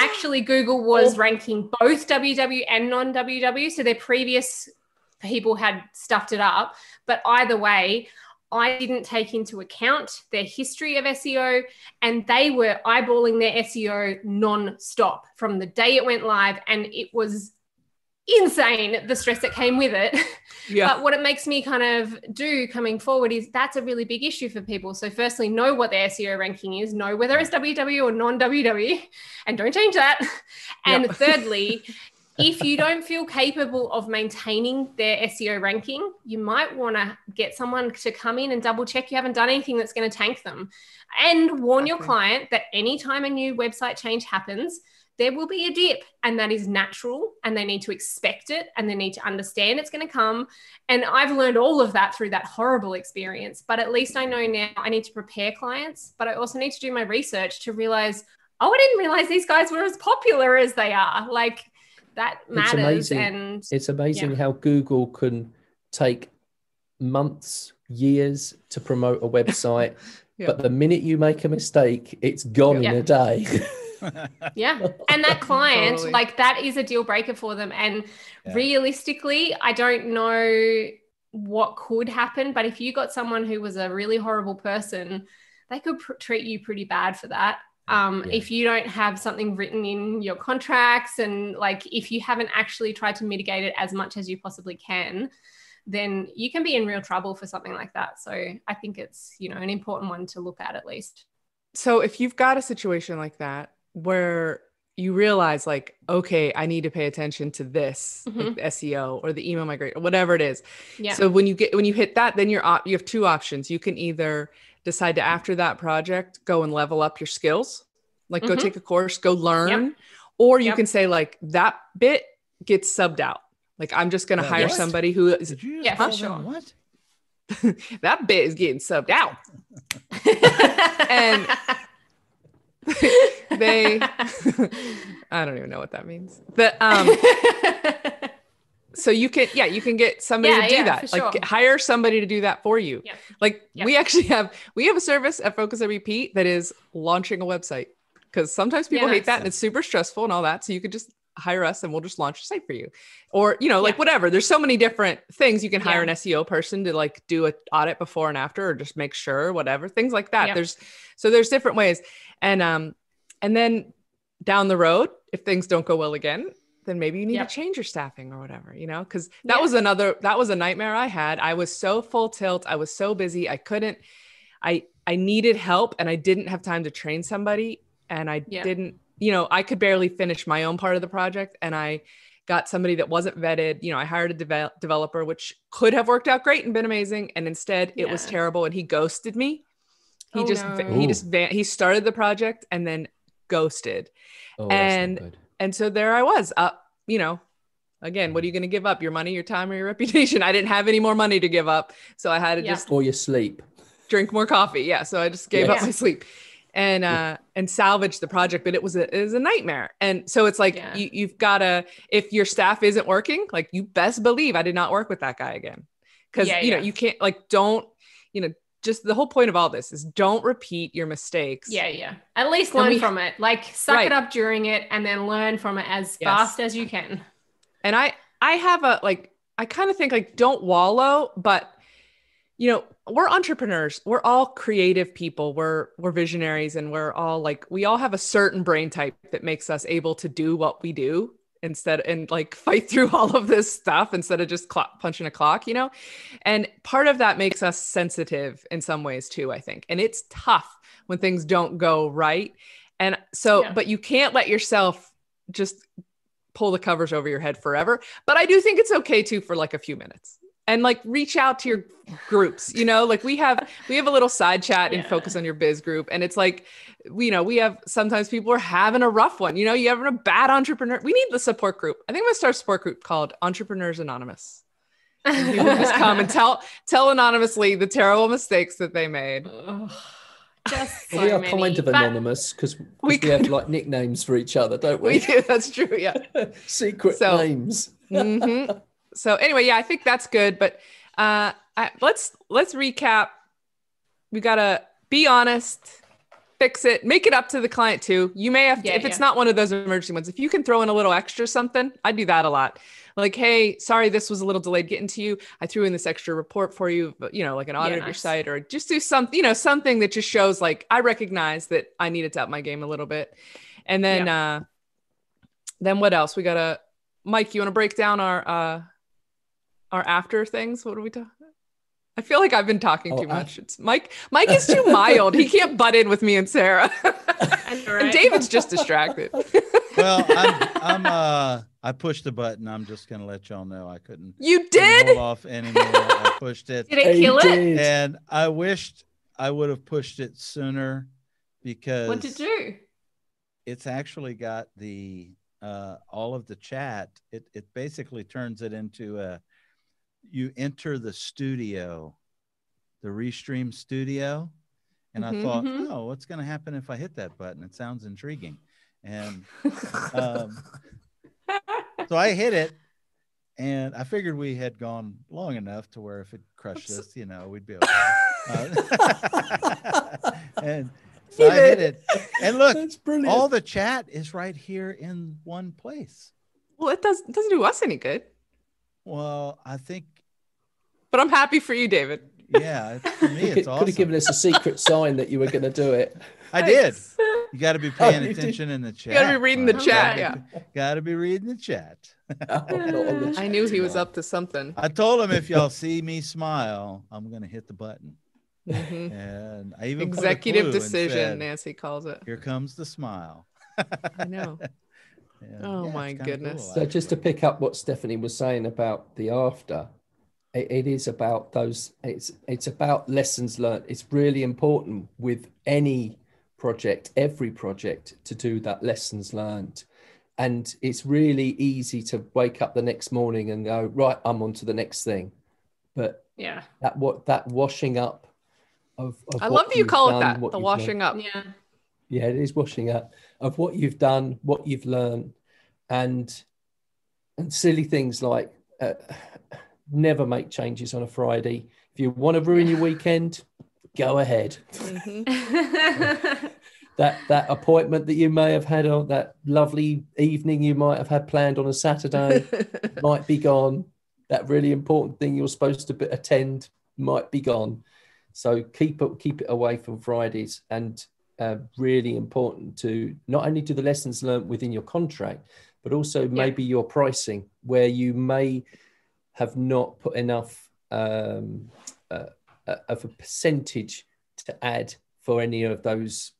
Actually, Google was ranking both www and non-www. So their previous people had stuffed it up. But either way, I didn't take into account their history of SEO, and they were eyeballing their SEO non-stop from the day it went live. And it was insane, the stress that came with it. Yeah. But what it makes me kind of do coming forward is that's a really big issue for people. So firstly, know what their SEO ranking is, know whether it's WW or non-WW, and don't change that. And thirdly, if you don't feel capable of maintaining their SEO ranking, you might want to get someone to come in and double check you haven't done anything that's going to tank them. And warn your client that anytime a new website change happens, there will be a dip, and that is natural, and they need to expect it, and they need to understand it's going to come. And I've learned all of that through that horrible experience, but at least I know now I need to prepare clients, but I also need to do my research to realize, oh, I didn't realize these guys were as popular as they are. Like, that matters. It's amazing how Google can take months, years to promote a website, but the minute you make a mistake, it's gone in a day. And that client, like, that is a deal breaker for them. And realistically, I don't know what could happen, but if you got someone who was a really horrible person, they could treat you pretty bad for that. If you don't have something written in your contracts, and like, if you haven't actually tried to mitigate it as much as you possibly can, then you can be in real trouble for something like that. So I think it's, you know, an important one to look at least. So if you've got a situation like that, where you realize like, okay, I need to pay attention to this, like the SEO or the email migration, whatever it is. So when you hit that, then you have two options. You can either decide to, after that project, go and level up your skills, like go take a course, go learn, or you can say like, that bit gets subbed out. Like, I'm just going to hire somebody who is, what? That bit is getting subbed out. And I don't even know what that means. But so you can get somebody to do that. Like hire somebody to do that for you. Like we actually have a service at Focus WP that is launching a website, because sometimes people hate that and it's super stressful and all that. So you could just hire us and we'll just launch a site for you, or, you know, like whatever. There's so many different things. You can hire an SEO person to like do an audit before and after, or just make sure, whatever, things like that. There's different ways. And then down the road, if things don't go well again, then maybe you need to change your staffing or whatever, you know, cause that was a nightmare I had. I was so full tilt. I was so busy. I needed help, and I didn't have time to train somebody. And I didn't, you know, I could barely finish my own part of the project, and I got somebody that wasn't vetted. You know, I hired a developer, which could have worked out great and been amazing. And instead it was terrible. And he ghosted me. He started the project and then ghosted. Oh, and so there I was up, you know, again, what are you going to give up? Your money, your time, or your reputation? I didn't have any more money to give up. So I had to just or your sleep, drink more coffee. Yeah. So I just gave up my sleep and salvaged the project, but it was a nightmare. And so it's like, you've got to, if your staff isn't working, like you best believe I did not work with that guy again. Cause you know, you can't like, don't, you know, just the whole point of all this is don't repeat your mistakes. Yeah. Yeah. At least learn from it, like suck it up during it and then learn from it as fast as you can. And I have a, like, I kind of think like, don't wallow, but you know, we're entrepreneurs, we're all creative people. We're visionaries, and we're all like, we all have a certain brain type that makes us able to do what we do and like fight through all of this stuff instead of just punching a clock, you know? And part of that makes us sensitive in some ways too, I think. And it's tough when things don't go right. And so, but you can't let yourself just pull the covers over your head forever. But I do think it's okay too, for like a few minutes, and like reach out to your groups, you know, like we have a little side chat and Focus on Your Biz group. And it's like, you know, we have, sometimes people are having a rough one, you know, you're having a bad entrepreneur. We need the support group. I think I'm gonna start a support group called Entrepreneurs Anonymous. And people just come and tell anonymously the terrible mistakes that they made. Just so we are kind of anonymous because we have like nicknames for each other, don't we? We do, that's true. Yeah. Secret names. Mm-hmm. So anyway, yeah, I think that's good. But let's recap. We gotta be honest, fix it, make it up to the client too. You may have to, if it's not one of those emergency ones, if you can throw in a little extra something, I do that a lot. Like, hey, sorry, this was a little delayed getting to you. I threw in this extra report for you, but, you know, like an audit of your site, or just do something, you know, something that just shows like, I recognize that I needed to up my game a little bit. And then what else? We gotta Mike, you want to break down our after things? What are we talking? I feel like I've been talking too much. It's Mike. Mike is too mild. He can't butt in with me and Sarah. And David's just distracted. Well, I pushed the button. I'm just going to let y'all know I couldn't. You did? Hold off anymore. I pushed it. Did it kill it? And I wished I would have pushed it sooner because. What did you do? It's actually got the all of the chat. It basically turns it into a. You enter the studio, the Restream studio, and I thought, oh, what's going to happen if I hit that button? It sounds intriguing. And so I hit it, and I figured we had gone long enough to where if it crushed us, you know, we'd be okay. And so I hit it. And look, all the chat is right here in one place. Well, it doesn't do us any good. Well, I think. But I'm happy for you, David. Yeah, for me, it's awesome. Could have given us a secret sign that you were going to do it. I did. You got to be paying attention in the chat. You got to be reading the chat. Yeah. Got to be reading the chat. I knew he was up to something. I told him if y'all see me smile, I'm going to hit the button. And I even executive decision, said, Nancy calls it. Here comes the smile. I know. Yeah. Oh yeah, my goodness. Cool, so just to pick up what Stephanie was saying about the after, it is about those, it's about lessons learned. It's really important with any project, every project, to do that lessons learned. And it's really easy to wake up the next morning and go, right, I'm on to the next thing. But yeah, that washing up of I love that you call it that, the washing up. Yeah. Yeah, it is washing up of what you've done, what you've learned, and silly things like never make changes on a Friday. If you want to ruin your weekend, go ahead. That appointment that you may have had on that lovely evening you might have had planned on a Saturday might be gone. That really important thing you're supposed to attend might be gone. So keep it away from Fridays. And really important to not only do the lessons learned within your contract, but also maybe your pricing, where you may have not put enough of a percentage to add for any of those,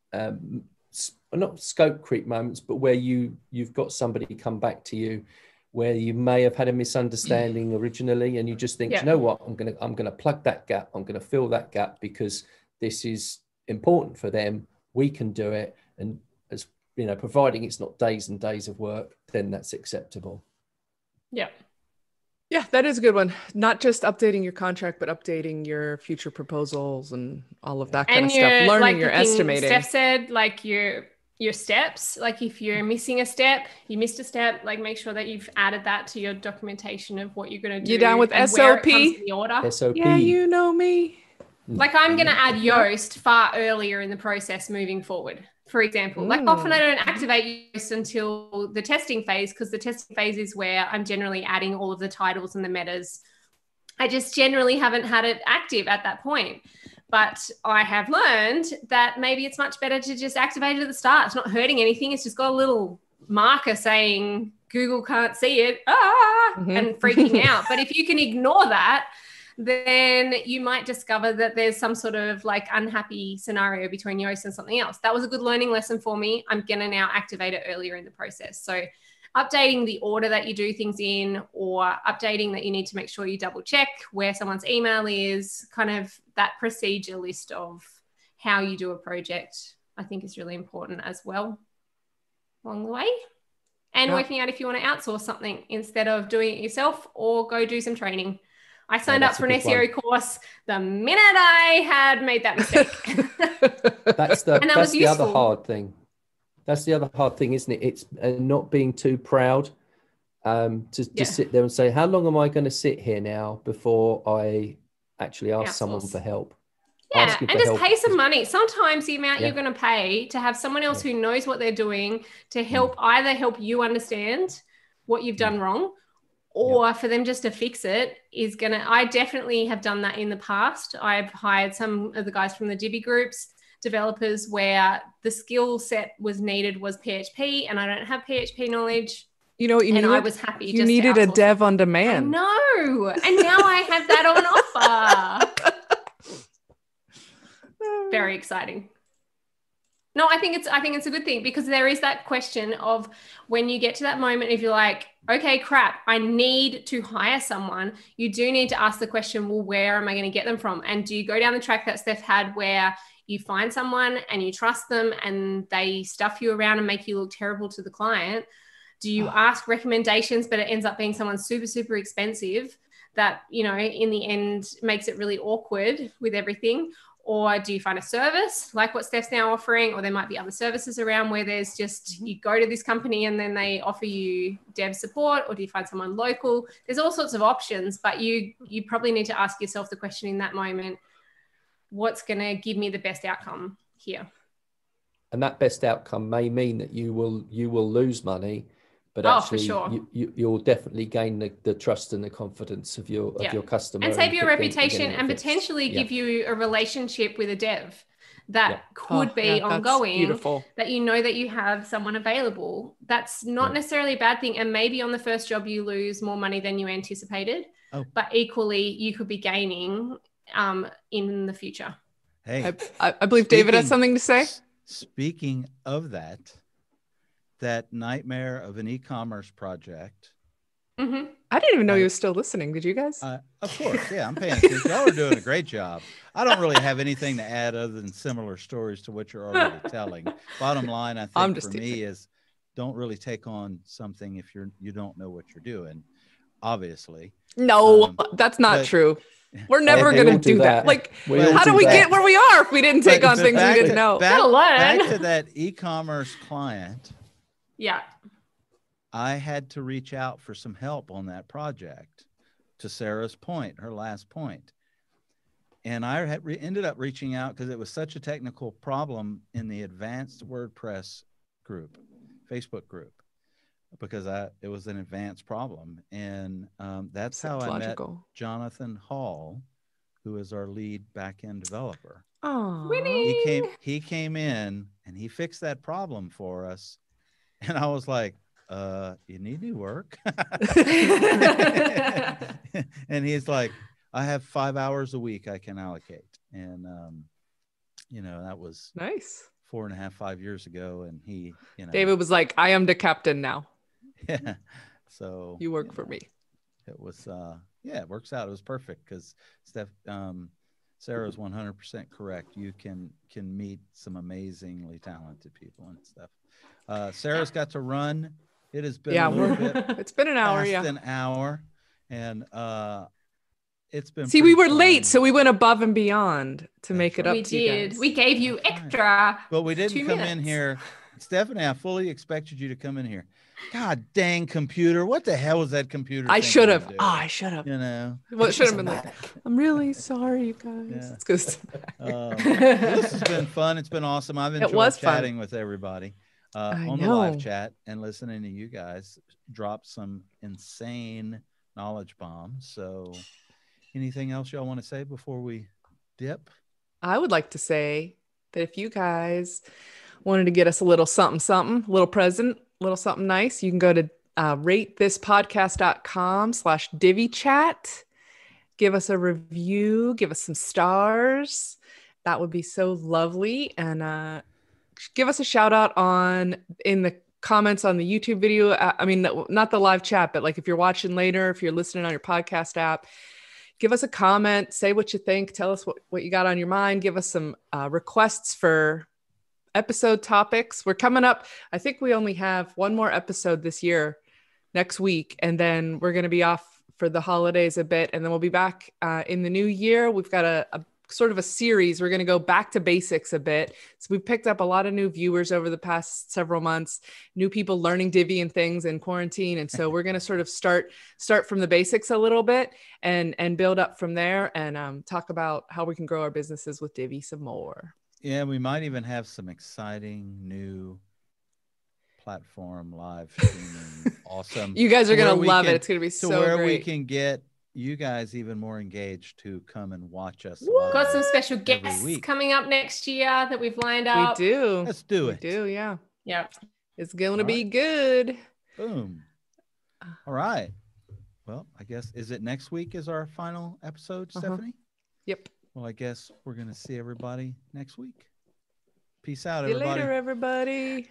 not scope creep moments, but where you've got somebody come back to you, where you may have had a misunderstanding originally, and you just think, you know what, I'm gonna plug that gap, I'm gonna fill that gap because this is important for them. We can do it, and as you know, providing it's not days and days of work, then that's acceptable. Yeah, that is a good one. Not just updating your contract, but updating your future proposals and all of that kind of stuff. Learning like your estimating. Steph said, like your steps. Like if you're missing a step, you missed a step. Like make sure that you've added that to your documentation of what you're going to do. You're down with SOP. The order. SOP. Yeah, you know me. Like I'm going to add Yoast far earlier in the process moving forward, for example. Like often I don't activate Yoast until the testing phase, because the testing phase is where I'm generally adding all of the titles and the metas. I just generally haven't had it active at that point. But I have learned that maybe it's much better to just activate it at the start. It's not hurting anything. It's just got a little marker saying Google can't see it and freaking out. But if you can ignore that, then you might discover that there's some sort of like unhappy scenario between Yoast and something else. That was a good learning lesson for me. I'm going to now activate it earlier in the process. So updating the order that you do things in, or updating that you need to make sure you double check where someone's email is, kind of that procedure list of how you do a project, I think is really important as well along the way. And working out if you want to outsource something instead of doing it yourself, or go do some training. I signed up for an SEO course the minute I had made that mistake. That's the other hard thing. That's the other hard thing, isn't it? It's not being too proud to just sit there and say, how long am I going to sit here now before I actually ask someone for help? Yeah, and just pay some money. Sometimes the amount you're going to pay to have someone else who knows what they're doing to help either help you understand what you've done wrong, or for them just to fix it is going to, I definitely have done that in the past. I've hired some of the guys from the Divi groups, developers, where the skill set was needed was PHP, and I don't have PHP knowledge. You know what you needed? And I was happy. You needed a dev on demand. No, and now I have that on offer. Very exciting. No, I think it's a good thing, because there is that question of when you get to that moment, if you're like, okay, crap, I need to hire someone, you do need to ask the question, well, where am I going to get them from? And do you go down the track that Steph had where you find someone and you trust them and they stuff you around and make you look terrible to the client? Do you ask recommendations, but it ends up being someone super, super expensive that, you know, in the end makes it really awkward with everything? Or do you find a service like what Steph's now offering? Or there might be other services around where there's just, you go to this company and then they offer you dev support, or do you find someone local? There's all sorts of options, but you probably need to ask yourself the question in that moment, what's going to give me the best outcome here? And that best outcome may mean that you will lose money, but actually, for sure, you'll definitely gain the trust and the confidence of your customer. And save your reputation and potentially give you a relationship with a dev that could be ongoing. Beautiful. That you know that you have someone available. That's not necessarily a bad thing. And maybe on the first job you lose more money than you anticipated, but equally you could be gaining in the future. Hey, I believe David has something to say. Speaking of that nightmare of an e-commerce project. Mm-hmm. I didn't even know you were still listening. Did you guys? Of course. Yeah, I'm paying attention. Y'all are doing a great job. I don't really have anything to add other than similar stories to what you're already telling. Bottom line, I think for me is don't really take on something if you don't know what you're doing, obviously. No, that's not true. We're never going to do that. Like, how do we get where we are if we didn't take on things we didn't know? Back to that e-commerce client. Yeah. I had to reach out for some help on that project, to Sarah's point, her last point. And I had ended up reaching out because it was such a technical problem in the advanced WordPress group, Facebook group, because it was an advanced problem. And that's how I met Jonathan Hall, who is our lead back-end developer. Oh, Winnie. He came in and he fixed that problem for us. And I was like, you need new work? And he's like, I have 5 hours a week I can allocate. And, you know, that was nice. 4.5, 5 years ago. And he, you know. David was like, I am the captain now. Yeah. So. You work for me. It was, it works out. It was perfect because Steph, Sarah's 100% correct. You can meet some amazingly talented people and stuff. Sarah's got to run. It has been it's been an hour, an hour, and it's been. See, we were late, so we went above and beyond to make it up. We did. We gave you extra, but we didn't come in here. Stephanie, I fully expected you to come in here. God dang computer! What the hell was that computer? I should have. I should have. You know. Well, it should have been like, I'm really sorry, you guys. Yeah. Let's go. This has been fun. It's been awesome. I've enjoyed chatting with everybody. On the live chat and listening to you guys drop some insane knowledge bombs. So anything else y'all want to say before we dip? I would like to say that if you guys wanted to get us a little something, something, a little present, a little something nice, you can go to ratethispodcast.com/DiviChat. Give us a review. Give us some stars. That would be so lovely. And, give us a shout out in the comments on the YouTube video. I mean, not the live chat, but like if you're watching later, if you're listening on your podcast app, give us a comment, say what you think, tell us what you got on your mind, give us some requests for episode topics. We're coming up. I think we only have one more episode this year next week, and then we're going to be off for the holidays a bit, and then we'll be back in the new year. We've got a sort of a series. We're going to go back to basics a bit. So we've picked up a lot of new viewers over the past several months, new people learning Divi and things in quarantine. And so we're going to sort of start from the basics a little bit and build up from there and talk about how we can grow our businesses with Divi some more. Yeah, we might even have some exciting new platform live streaming. Awesome. You guys are going to love it. It's going to be so great. To where we can get you guys even more engaged to come and watch us. Got some special guests coming up next year that we've lined up. We do. Let's do it. We do, yeah. It's going to be good. Boom. All right. Well, I guess, is it next week is our final episode, Stephanie? Yep. Well, I guess we're going to see everybody next week. Peace out, everybody. See you later, everybody.